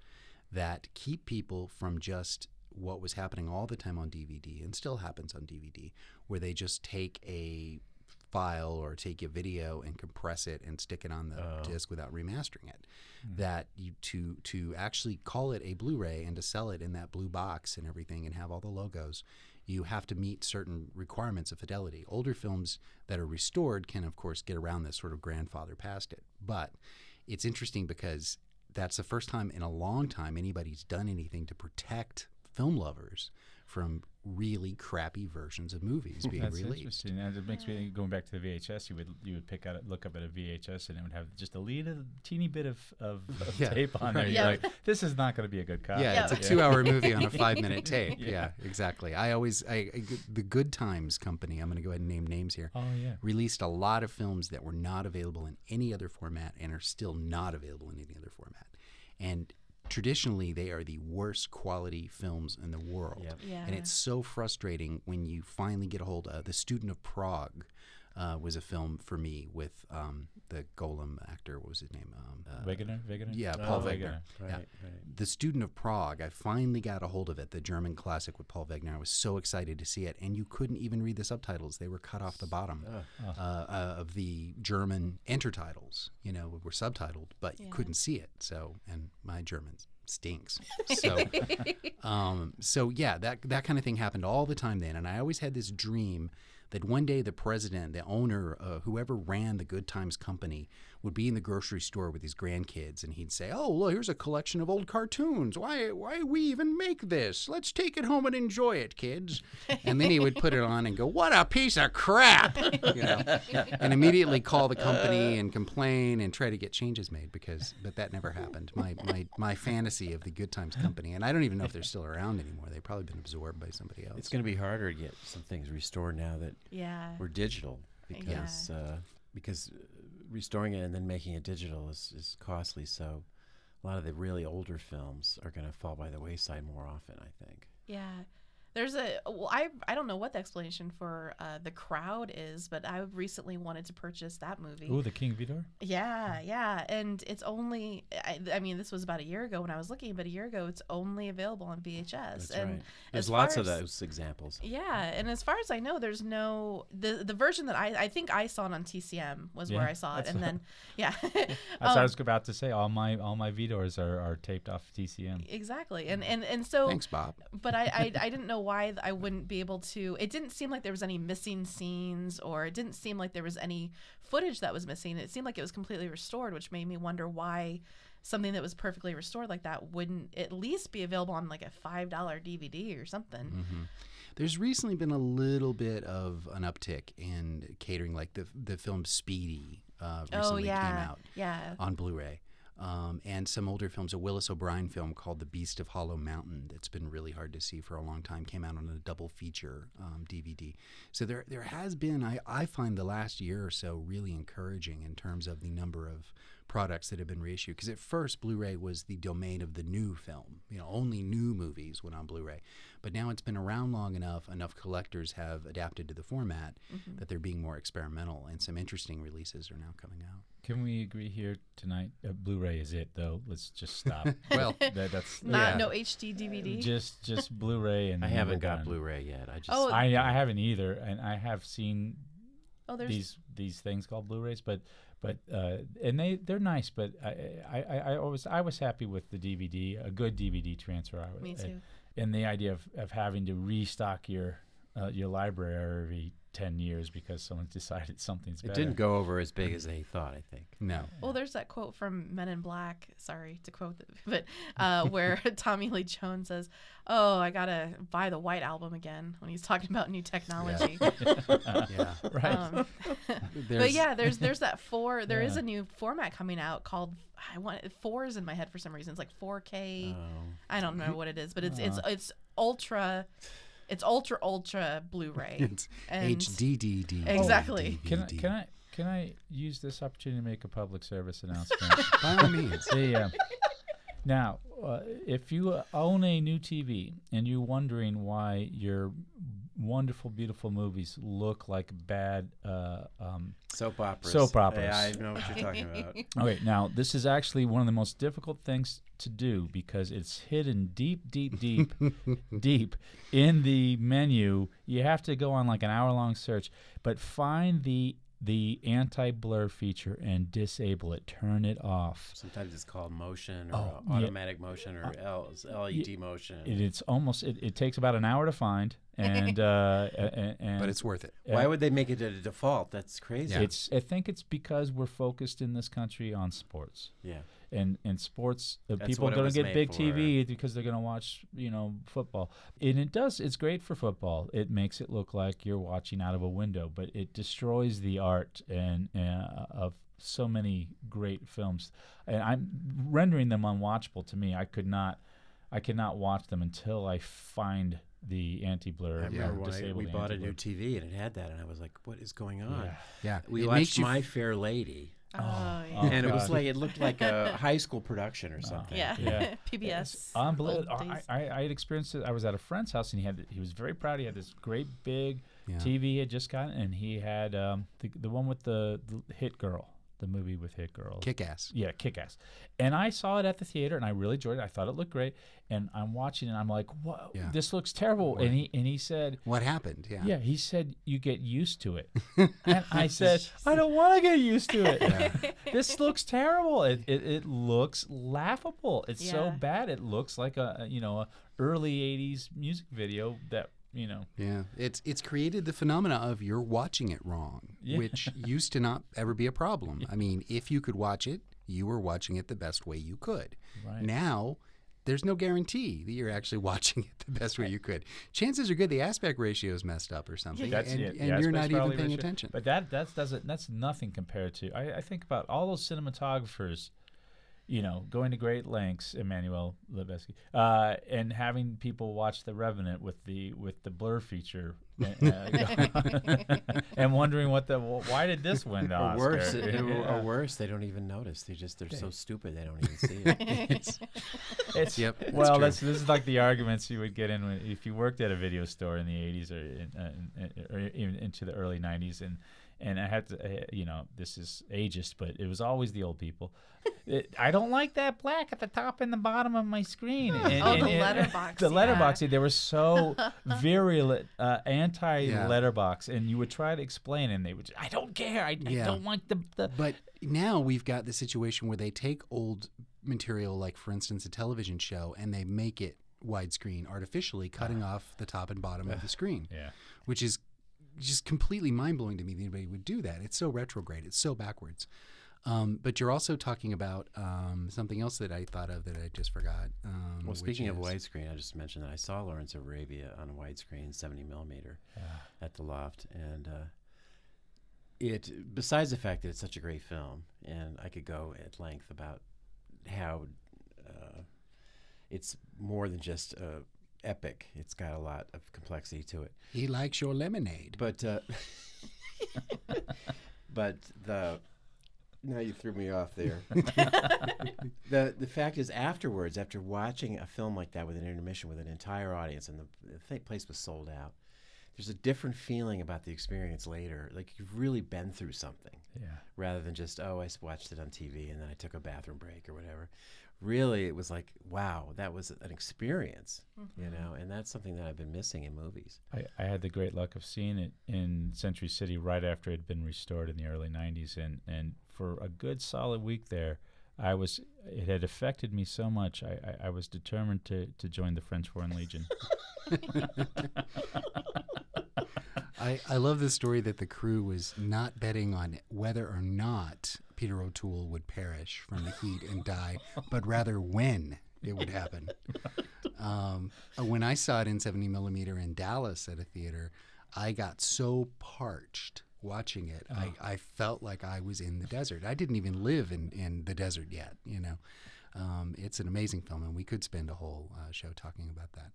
that keep people from just what was happening all the time on D V D, and still happens on D V D, where they just take a file or take a video and compress it and stick it on the oh. disc without remastering it. Mm-hmm. That you, to to actually call it a Blu-ray and to sell it in that blue box and everything and have all the logos, you have to meet certain requirements of fidelity. Older films that are restored can, of course, get around this, sort of grandfather past it. But it's interesting because that's the first time in a long time anybody's done anything to protect film lovers from really crappy versions of movies being That's released. That's interesting. And it makes me, going back to the V H S, you would you would pick out, look up at a V H S, and it would have just a little teeny bit of, of, of yeah. tape on there. Yeah. You're like, this is not going to be a good copy. Yeah, yeah. It's a yeah. two-hour movie on a five-minute tape. Yeah. yeah, exactly. I always, I, I the Good Times Company, I'm going to go ahead and name names here, oh, yeah. released a lot of films that were not available in any other format and are still not available in any other format. And traditionally, they are the worst quality films in the world. Yep. Yeah. And it's so frustrating when you finally get a hold of. The Student of Prague uh, was a film for me with um, the Golem actor. What was his name? Um, uh, Wegener? Wegener? Yeah, Paul oh, Wegener. Wegener. Right, yeah. Right. The Student of Prague, I finally got a hold of it, the German classic with Paul Wegener. I was so excited to see it. And you couldn't even read the subtitles. They were cut off the bottom oh. uh, uh, of the German intertitles, you know, were subtitled, but yeah. you couldn't see it. So, and my German stinks. So, um, so yeah, that that kind of thing happened all the time then. And I always had this dream that one day the president, the owner, uh, whoever ran the Good Times Company would be in the grocery store with his grandkids, and he'd say, oh, look, here's a collection of old cartoons. Why why we even make this? Let's take it home and enjoy it, kids. And then he would put it on and go, what a piece of crap, you know, and immediately call the company and complain and try to get changes made, because but that never happened. My, my, my fantasy of the Good Times Company, and I don't even know if they're still around anymore. They've probably been absorbed by somebody else. It's going to be harder to get some things restored now that Yeah. we're digital, because yeah. uh, because restoring it and then making it digital is, is costly. So a lot of the really older films are going to fall by the wayside more often, I think. Yeah. There's a well, I I don't know what the explanation for uh, The Crowd is, but I recently wanted to purchase that movie. Oh, the King Vidor? Yeah, yeah, and it's only I, I mean this was about a year ago when I was looking, but a year ago it's only available on V H S. That's and right. There's lots as, of those examples. Yeah, and as far as I know, there's no the the version that I I think I saw it on T C M was yeah, where I saw it, and then yeah. that's um, what I was about to say. All my all my Vidors are, are taped off T C M. Exactly, and and and so thanks, Bob. But I I, I didn't know why I wouldn't be able to. It didn't seem like there was any missing scenes, or it didn't seem like there was any footage that was missing. It seemed like it was completely restored, which made me wonder why something that was perfectly restored like that wouldn't at least be available on like a five dollar D V D or something. Mm-hmm. There's recently been a little bit of an uptick in catering, like the the film Speedy uh, recently oh, yeah. came out yeah. on Blu-ray. Um, and some older films, a Willis O'Brien film called The Beast of Hollow Mountain that's been really hard to see for a long time, came out on a double feature um, D V D. So there there has been, I, I find the last year or so really encouraging in terms of the number of products that have been reissued. Because at first, Blu-ray was the domain of the new film. You know, only new movies went on Blu-ray. But now it's been around long enough, enough collectors have adapted to the format mm-hmm. that they're being more experimental, and some interesting releases are now coming out. Can we agree here tonight? Uh, Blu-ray is it, though. Let's just stop. well, that, that's not yeah. no H D D V D. Just just Blu-ray and I haven't got one. Blu-ray yet. I just oh, I I haven't either, and I have seen oh, these these things called Blu-rays, but but uh, and they they're nice, but I I, I I always I was happy with the D V D, a good D V D transfer. I was, Me too. I, and the idea of, of having to restock your uh, your library every ten years because someone decided something's better. It didn't go over as big as they thought, I think. No. Well, there's that quote from Men in Black, sorry to quote, the, but uh, where Tommy Lee Jones says, oh, I got to buy the White Album again, when he's talking about new technology. Yeah. yeah. Right. Um, but yeah, there's there's that four, there yeah. is a new format coming out called, I want, four is in my head for some reason, it's like four K, oh. I don't know what it is, but it's uh-huh. it's it's ultra... It's ultra ultra Blu-ray. It's H D D D. Exactly. Can I, can I can I use this opportunity to make a public service announcement? By all means. The, uh, now, uh, if you own a new T V and you're wondering why your wonderful, beautiful movies look like bad uh, um, soap operas. Soap operas. Yeah, I know what you're talking about. Okay, now this is actually one of the most difficult things to do because it's hidden deep, deep, deep, deep in the menu. You have to go on like an hour-long search, but find the the anti-blur feature and disable it. Turn it off. Sometimes it's called motion or oh, automatic yeah. motion or L E D motion. It, it's almost. It, it takes about an hour to find, and, uh, and, and but it's worth it. Uh, Why would they make it a default? That's crazy. Yeah. It's. I think it's because we're focused in this country on sports. Yeah. And and sports, uh, people are going to get big for. T V because they're going to watch, you know, football. And it does. It's great for football. It makes it look like you're watching out of a window, but it destroys the art and, and uh, of so many great films. And I'm rendering them unwatchable to me. I could not, I cannot watch them until I find the anti-blur. I remember when I, we bought a new T V and it had that, and I was like, "What is going on?" Yeah, yeah. We it watched My f- Fair Lady. Oh, oh, yeah. And oh, it was like it looked like a high school production or something. Oh, yeah, yeah. P B S. Unbelievable. I, I, I had experienced it. I was at a friend's house, and he had he was very proud. He had this great big yeah. T V he had just gotten, and he had um, the the one with the, the Hit Girl, the movie with Hit Girl, Kick-Ass. Yeah, Kick-Ass. And I saw it at the theater, and I really enjoyed it. I thought it looked great. And I'm watching, and I'm like, "Whoa, yeah. this looks terrible." What? And he and he said, "What happened?" Yeah, yeah. He said, "You get used to it." And I said, "I don't want to get used to it. Yeah. This looks terrible. It it, it looks laughable. It's yeah. so bad. It looks like a you know a early eighties music video that." You know, yeah, it's it's created the phenomena of you're watching it wrong, yeah. which used to not ever be a problem. Yeah. I mean, if you could watch it, you were watching it the best way you could. Right. Now, there's no guarantee that you're actually watching it the best way you could. Chances are good the aspect ratio is messed up or something, that's and, it. and yeah, you're not even paying ratio. attention. But that that's doesn't that's nothing compared to I, I think about all those cinematographers. You know, going to great lengths, Emmanuel Lubezki, uh, and having people watch The Revenant with the with the blur feature, uh, and wondering what the well, why did this win the Oscar? Or worse, it, yeah. or worse, they don't even notice. They just they're Dang. so stupid they don't even see it. it's, it's, yep. It's well, that's, this is like the arguments you would get in when, if you worked at a video store in the eighties or in, uh, in, or even into the early nineties and. And I had to, uh, you know, this is ageist, but it was always the old people. It, I don't like that black at the top and the bottom of my screen. And, oh, and, the letterbox. The yeah. letterbox. They were so virulent, uh, anti-letterbox. Yeah. And you would try to explain, and they would just, I don't care. I, yeah. I don't like the, the... But now we've got the situation where they take old material, like, for instance, a television show, and they make it widescreen artificially, cutting uh, off the top and bottom uh, of the screen, yeah. which is... just completely mind-blowing to me that anybody would do that. It's so retrograde. It's so backwards. Um, but you're also talking about um, something else that I thought of that I just forgot. Um, well, speaking of widescreen, I just mentioned that I saw Lawrence of Arabia on widescreen, seventy millimeter yeah. at the Loft. And uh, it, besides the fact that it's such a great film, and I could go at length about how uh, it's more than just a epic. It's got a lot of complexity to it. He likes your lemonade. But uh, but the now you threw me off there. the the fact is afterwards, after watching a film like that with an intermission with an entire audience and the, the place was sold out, there's a different feeling about the experience later. Like you've really been through something. Yeah. Rather than just, oh, I watched it on T V and then I took a bathroom break or whatever. Really, it was like, wow, that was an experience, mm-hmm. you know, and that's something that I've been missing in movies. I, I had the great luck of seeing it in Century City right after it had been restored in the early nineties, and, and for a good solid week there, I was it had affected me so much, I, I, I was determined to, to join the French Foreign Legion. I, I love the story that the crew was not betting on whether or not Peter O'Toole would perish from the heat and die, but rather when it would happen. Um, when I saw it in seventy millimeter in Dallas at a theater, I got so parched watching it. Oh. I, I felt like I was in the desert. I didn't even live in, in the desert yet, you know. Um, it's an amazing film, and we could spend a whole uh, show talking about that.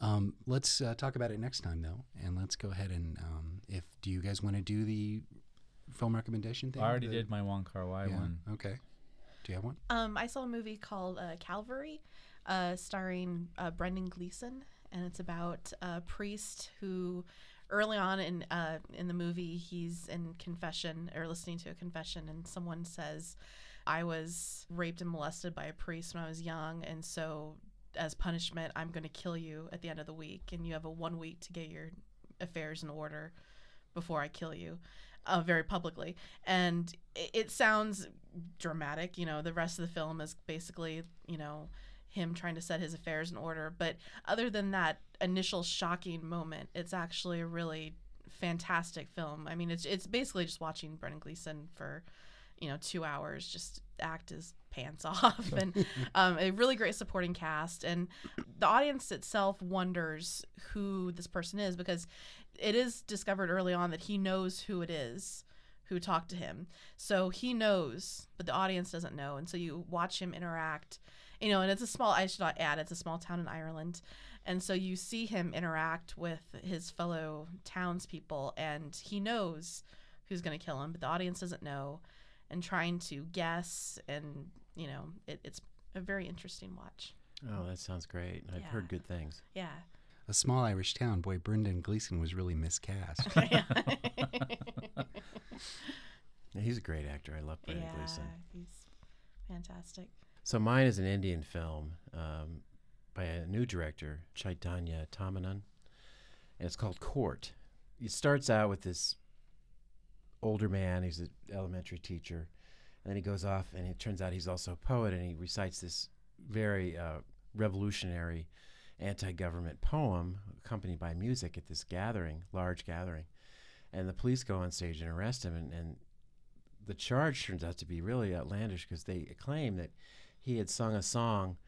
Um, let's uh, talk about it next time, though, and let's go ahead and um, if do you guys want to do the film recommendation thing? I already the, did my Wong Kar-wai yeah, one. Okay. Do you have one? Um, I saw a movie called uh, Calvary, uh, starring uh, Brendan Gleeson and it's about a priest who, early on in uh, in the movie, he's in confession or listening to a confession, and someone says, "I was raped and molested by a priest when I was young, and so as punishment, I'm going to kill you at the end of the week, and you have a one week to get your affairs in order before I kill you." Uh, very publicly. And it, it sounds dramatic. You know, the rest of the film is basically, you know, him trying to set his affairs in order. But other than that initial shocking moment, it's actually a really fantastic film. I mean, it's it's basically just watching Brendan Gleeson for, you know, two hours just act his pants off. And um, a really great supporting cast. And the audience itself wonders who this person is, because it is discovered early on that he knows who it is who talked to him. So he knows, but the audience doesn't know. And so you watch him interact, you know, and it's a small, I should not add, it's a small town in Ireland. And so you see him interact with his fellow townspeople, and he knows who's going to kill him, but the audience doesn't know, and trying to guess. And, you know, it, it's a very interesting watch. Oh, that sounds great. I've yeah. heard good things. Yeah. A small Irish town. Boy, Brendan Gleeson was really miscast. Yeah, he's a great actor. I love Brendan yeah, Gleeson. He's fantastic. So mine is an Indian film um, by a new director, Chaitanya Tamanan, and it's called Court. It starts out with this older man. He's an elementary teacher, and then he goes off, and it turns out he's also a poet, and he recites this very uh, revolutionary anti-government poem accompanied by music at this gathering, large gathering. And the police go on stage and arrest him, and, and the charge turns out to be really outlandish, because they claim that he had sung a song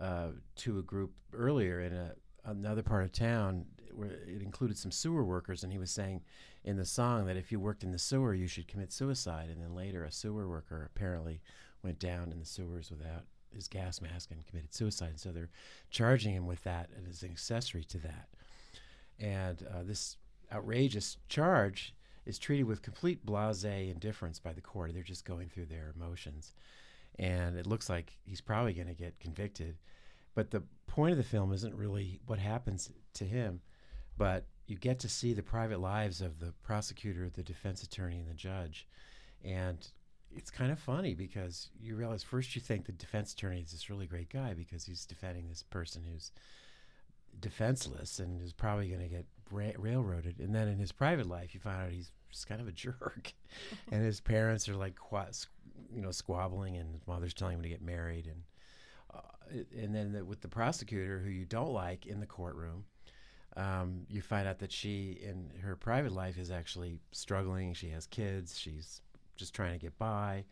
uh, to a group earlier in a, another part of town where it included some sewer workers, and he was saying in the song that if you worked in the sewer, you should commit suicide. And then later a sewer worker apparently went down in the sewers without his gas mask and committed suicide. And so they're charging him with that as an accessory to that. And uh, this outrageous charge is treated with complete blasé indifference by the court. They're just going through their emotions. And it looks like he's probably going to get convicted. But the point of the film isn't really what happens to him, but you get to see the private lives of the prosecutor, the defense attorney, and the judge. And it's kind of funny, because you realize first you think the defense attorney is this really great guy because he's defending this person who's defenseless and is probably going to get ra- railroaded. And then in his private life, you find out he's just kind of a jerk. And his parents are like, qua- you know, squabbling, and his mother's telling him to get married. And uh, and then the, with the prosecutor, who you don't like in the courtroom, um, you find out that she, in her private life, is actually struggling. She has kids. She's just trying to get by.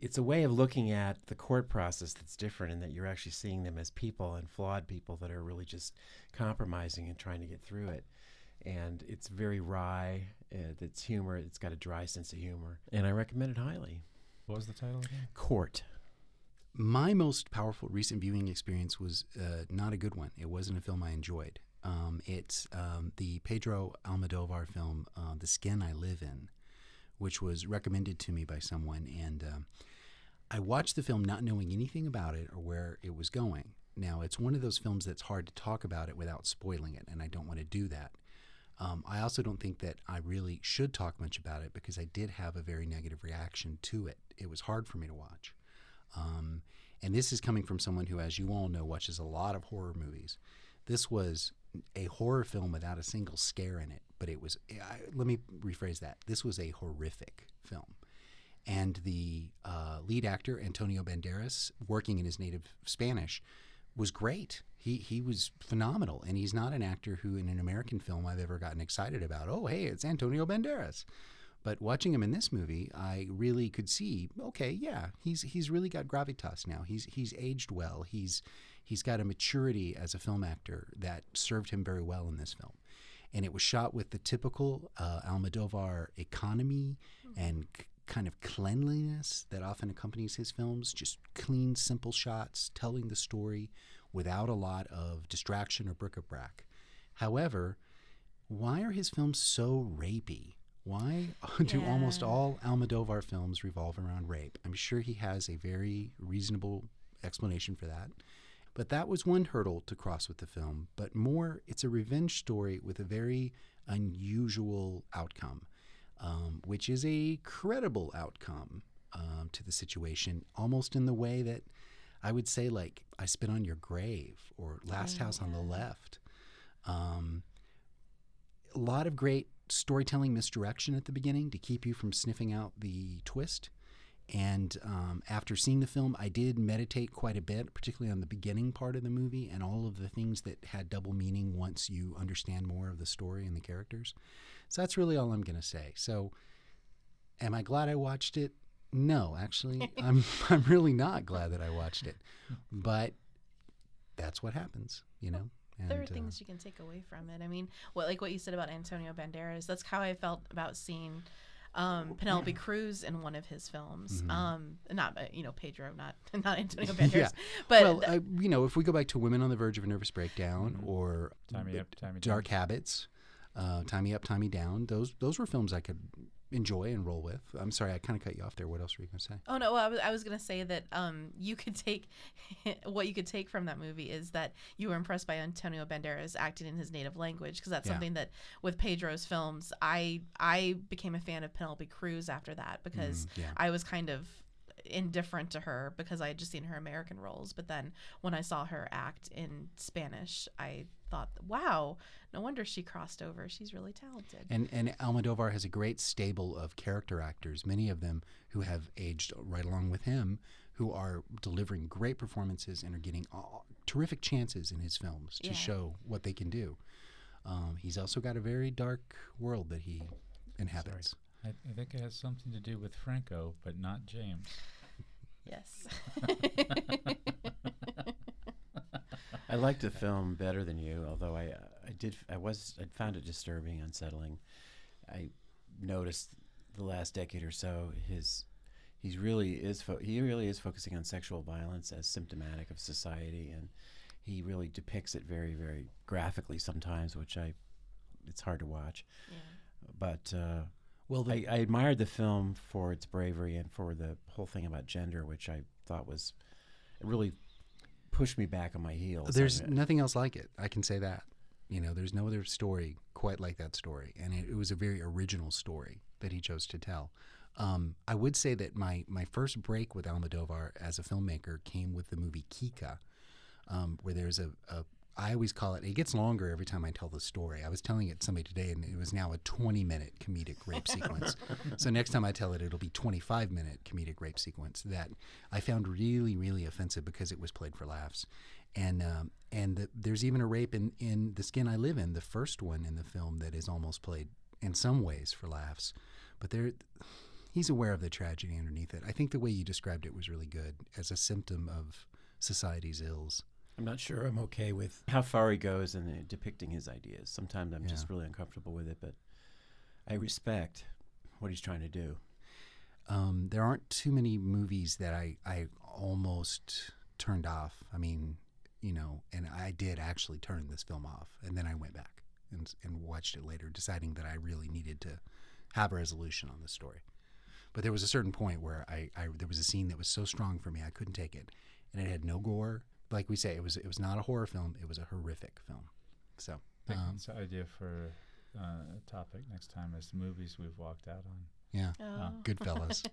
It's a way of looking at the court process that's different, in that you're actually seeing them as people, and flawed people that are really just compromising and trying to get through it. And it's very wry. It's humor. It's got a dry sense of humor. And I recommend it highly. What was the title again? Court. My most powerful recent viewing experience was uh, not a good one. It wasn't a film I enjoyed. Um, it's um, the Pedro Almodovar film, uh, The Skin I Live In, which was recommended to me by someone. And um, I watched the film not knowing anything about it or where it was going. Now, it's one of those films that's hard to talk about it without spoiling it, and I don't want to do that. Um, I also don't think that I really should talk much about it, because I did have a very negative reaction to it. It was hard for me to watch. Um, and this is coming from someone who, as you all know, watches a lot of horror movies. This was a horror film without a single scare in it, but it was, I, let me rephrase that. This was a horrific film. And the uh, lead actor, Antonio Banderas, working in his native Spanish, was great. He he was phenomenal, and he's not an actor who in an American film I've ever gotten excited about. Oh, hey, it's Antonio Banderas. But watching him in this movie, I really could see, okay, yeah, he's he's really got gravitas now. He's he's aged well. He's he's got a maturity as a film actor that served him very well in this film. And it was shot with the typical uh, Almodovar economy and c- kind of cleanliness that often accompanies his films, just clean, simple shots, telling the story without a lot of distraction or bric-a-brac. However, why are his films so rapey? Why do yeah. almost all Almodovar films revolve around rape? I'm sure he has a very reasonable explanation for that. But that was one hurdle to cross with the film. But more, it's a revenge story with a very unusual outcome, um, which is a credible outcome um, to the situation, almost in the way that I would say, like, I Spit on Your Grave or Last oh, House yeah. on the Left. Um, a lot of great storytelling misdirection at the beginning to keep you from sniffing out the twist. And um, after seeing the film, I did meditate quite a bit, particularly on the beginning part of the movie and all of the things that had double meaning once you understand more of the story and the characters. So that's really all I'm going to say. So am I glad I watched it? No, actually, I'm I'm really not glad that I watched it. But that's what happens, you know. And there are things uh, you can take away from it. I mean, what like what you said about Antonio Banderas, that's how I felt about seeing Um, Penelope yeah. Cruz in one of his films, mm-hmm. um, not you know Pedro, not not Antonio Banderas, yeah. but well, th- I, you know if we go back to Women on the Verge of a Nervous Breakdown mm-hmm. or Time Me Up, Time Me Dark Down. Habits, uh, Time Me Up, Time Me Down, those those were films I could enjoy and roll with. I'm sorry, I kind of cut you off there. What else were you going to say? Oh no, well, I was I was going to say that um, you could take what you could take from that movie is that you were impressed by Antonio Banderas acting in his native language, because that's yeah. something that with Pedro's films, I I became a fan of Penelope Cruz after that, because mm, yeah. I was kind of indifferent to her because I had just seen her American roles, but then when I saw her act in Spanish, I thought, wow, no wonder she crossed over. She's really talented. And and Almodovar has a great stable of character actors, many of them who have aged right along with him, who are delivering great performances and are getting all, terrific chances in his films to yeah. show what they can do. Um, he's also got a very dark world that he inhabits. I, I think it has something to do with Franco, but not James. Yes. I liked the film better than you, although I, I did, I was, I found it disturbing, unsettling. I noticed the last decade or so, his, he's really is, fo- he really is focusing on sexual violence as symptomatic of society, and he really depicts it very, very graphically sometimes, which I, it's hard to watch. Yeah. But uh, well, I, I admired the film for its bravery and for the whole thing about gender, which I thought was really. Push me back on my heels. There's nothing else like it. I can say that. You know, there's no other story quite like that story, and it, it was a very original story that he chose to tell. Um, I would say that my my first break with Almodovar as a filmmaker came with the movie Kika, um, where there's a, a I always call it. It gets longer every time I tell the story. I was telling it to somebody today, and it was now a twenty minute comedic rape sequence. So next time I tell it, it'll be twenty-five minute comedic rape sequence that I found really, really offensive because it was played for laughs. And um, and the, there's even a rape in, in The Skin I Live In, the first one in the film, that is almost played in some ways for laughs. But there, he's aware of the tragedy underneath it. I think the way you described it was really good as a symptom of society's ills. I'm not sure I'm okay with how far he goes in uh, depicting his ideas. Sometimes I'm yeah. just really uncomfortable with it, but I respect what he's trying to do. Um, there aren't too many movies that I, I almost turned off. I mean, you know, and I did actually turn this film off, and then I went back and, and watched it later, deciding that I really needed to have a resolution on this story. But there was a certain point where I, I there was a scene that was so strong for me, I couldn't take it, and it had no gore. Like we say, it was it was not a horror film. It was a horrific film. So um, I think it's an idea for uh, a topic next time is the movies we've walked out on. Yeah, oh. Goodfellas.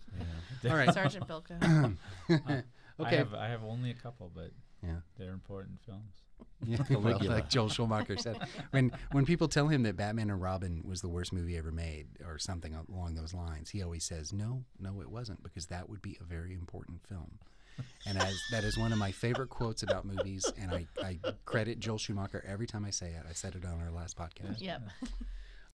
yeah. All right, Sergeant Bilko. uh, okay, I have, I have only a couple, but yeah. they're important films. Yeah, well, like Joel Schumacher said, when when people tell him that Batman and Robin was the worst movie ever made or something along those lines, he always says, "No, no, it wasn't," because that would be a very important film. And as, that is one of my favorite quotes about movies, and I, I credit Joel Schumacher every time I say it. I said it on our last podcast. Yep.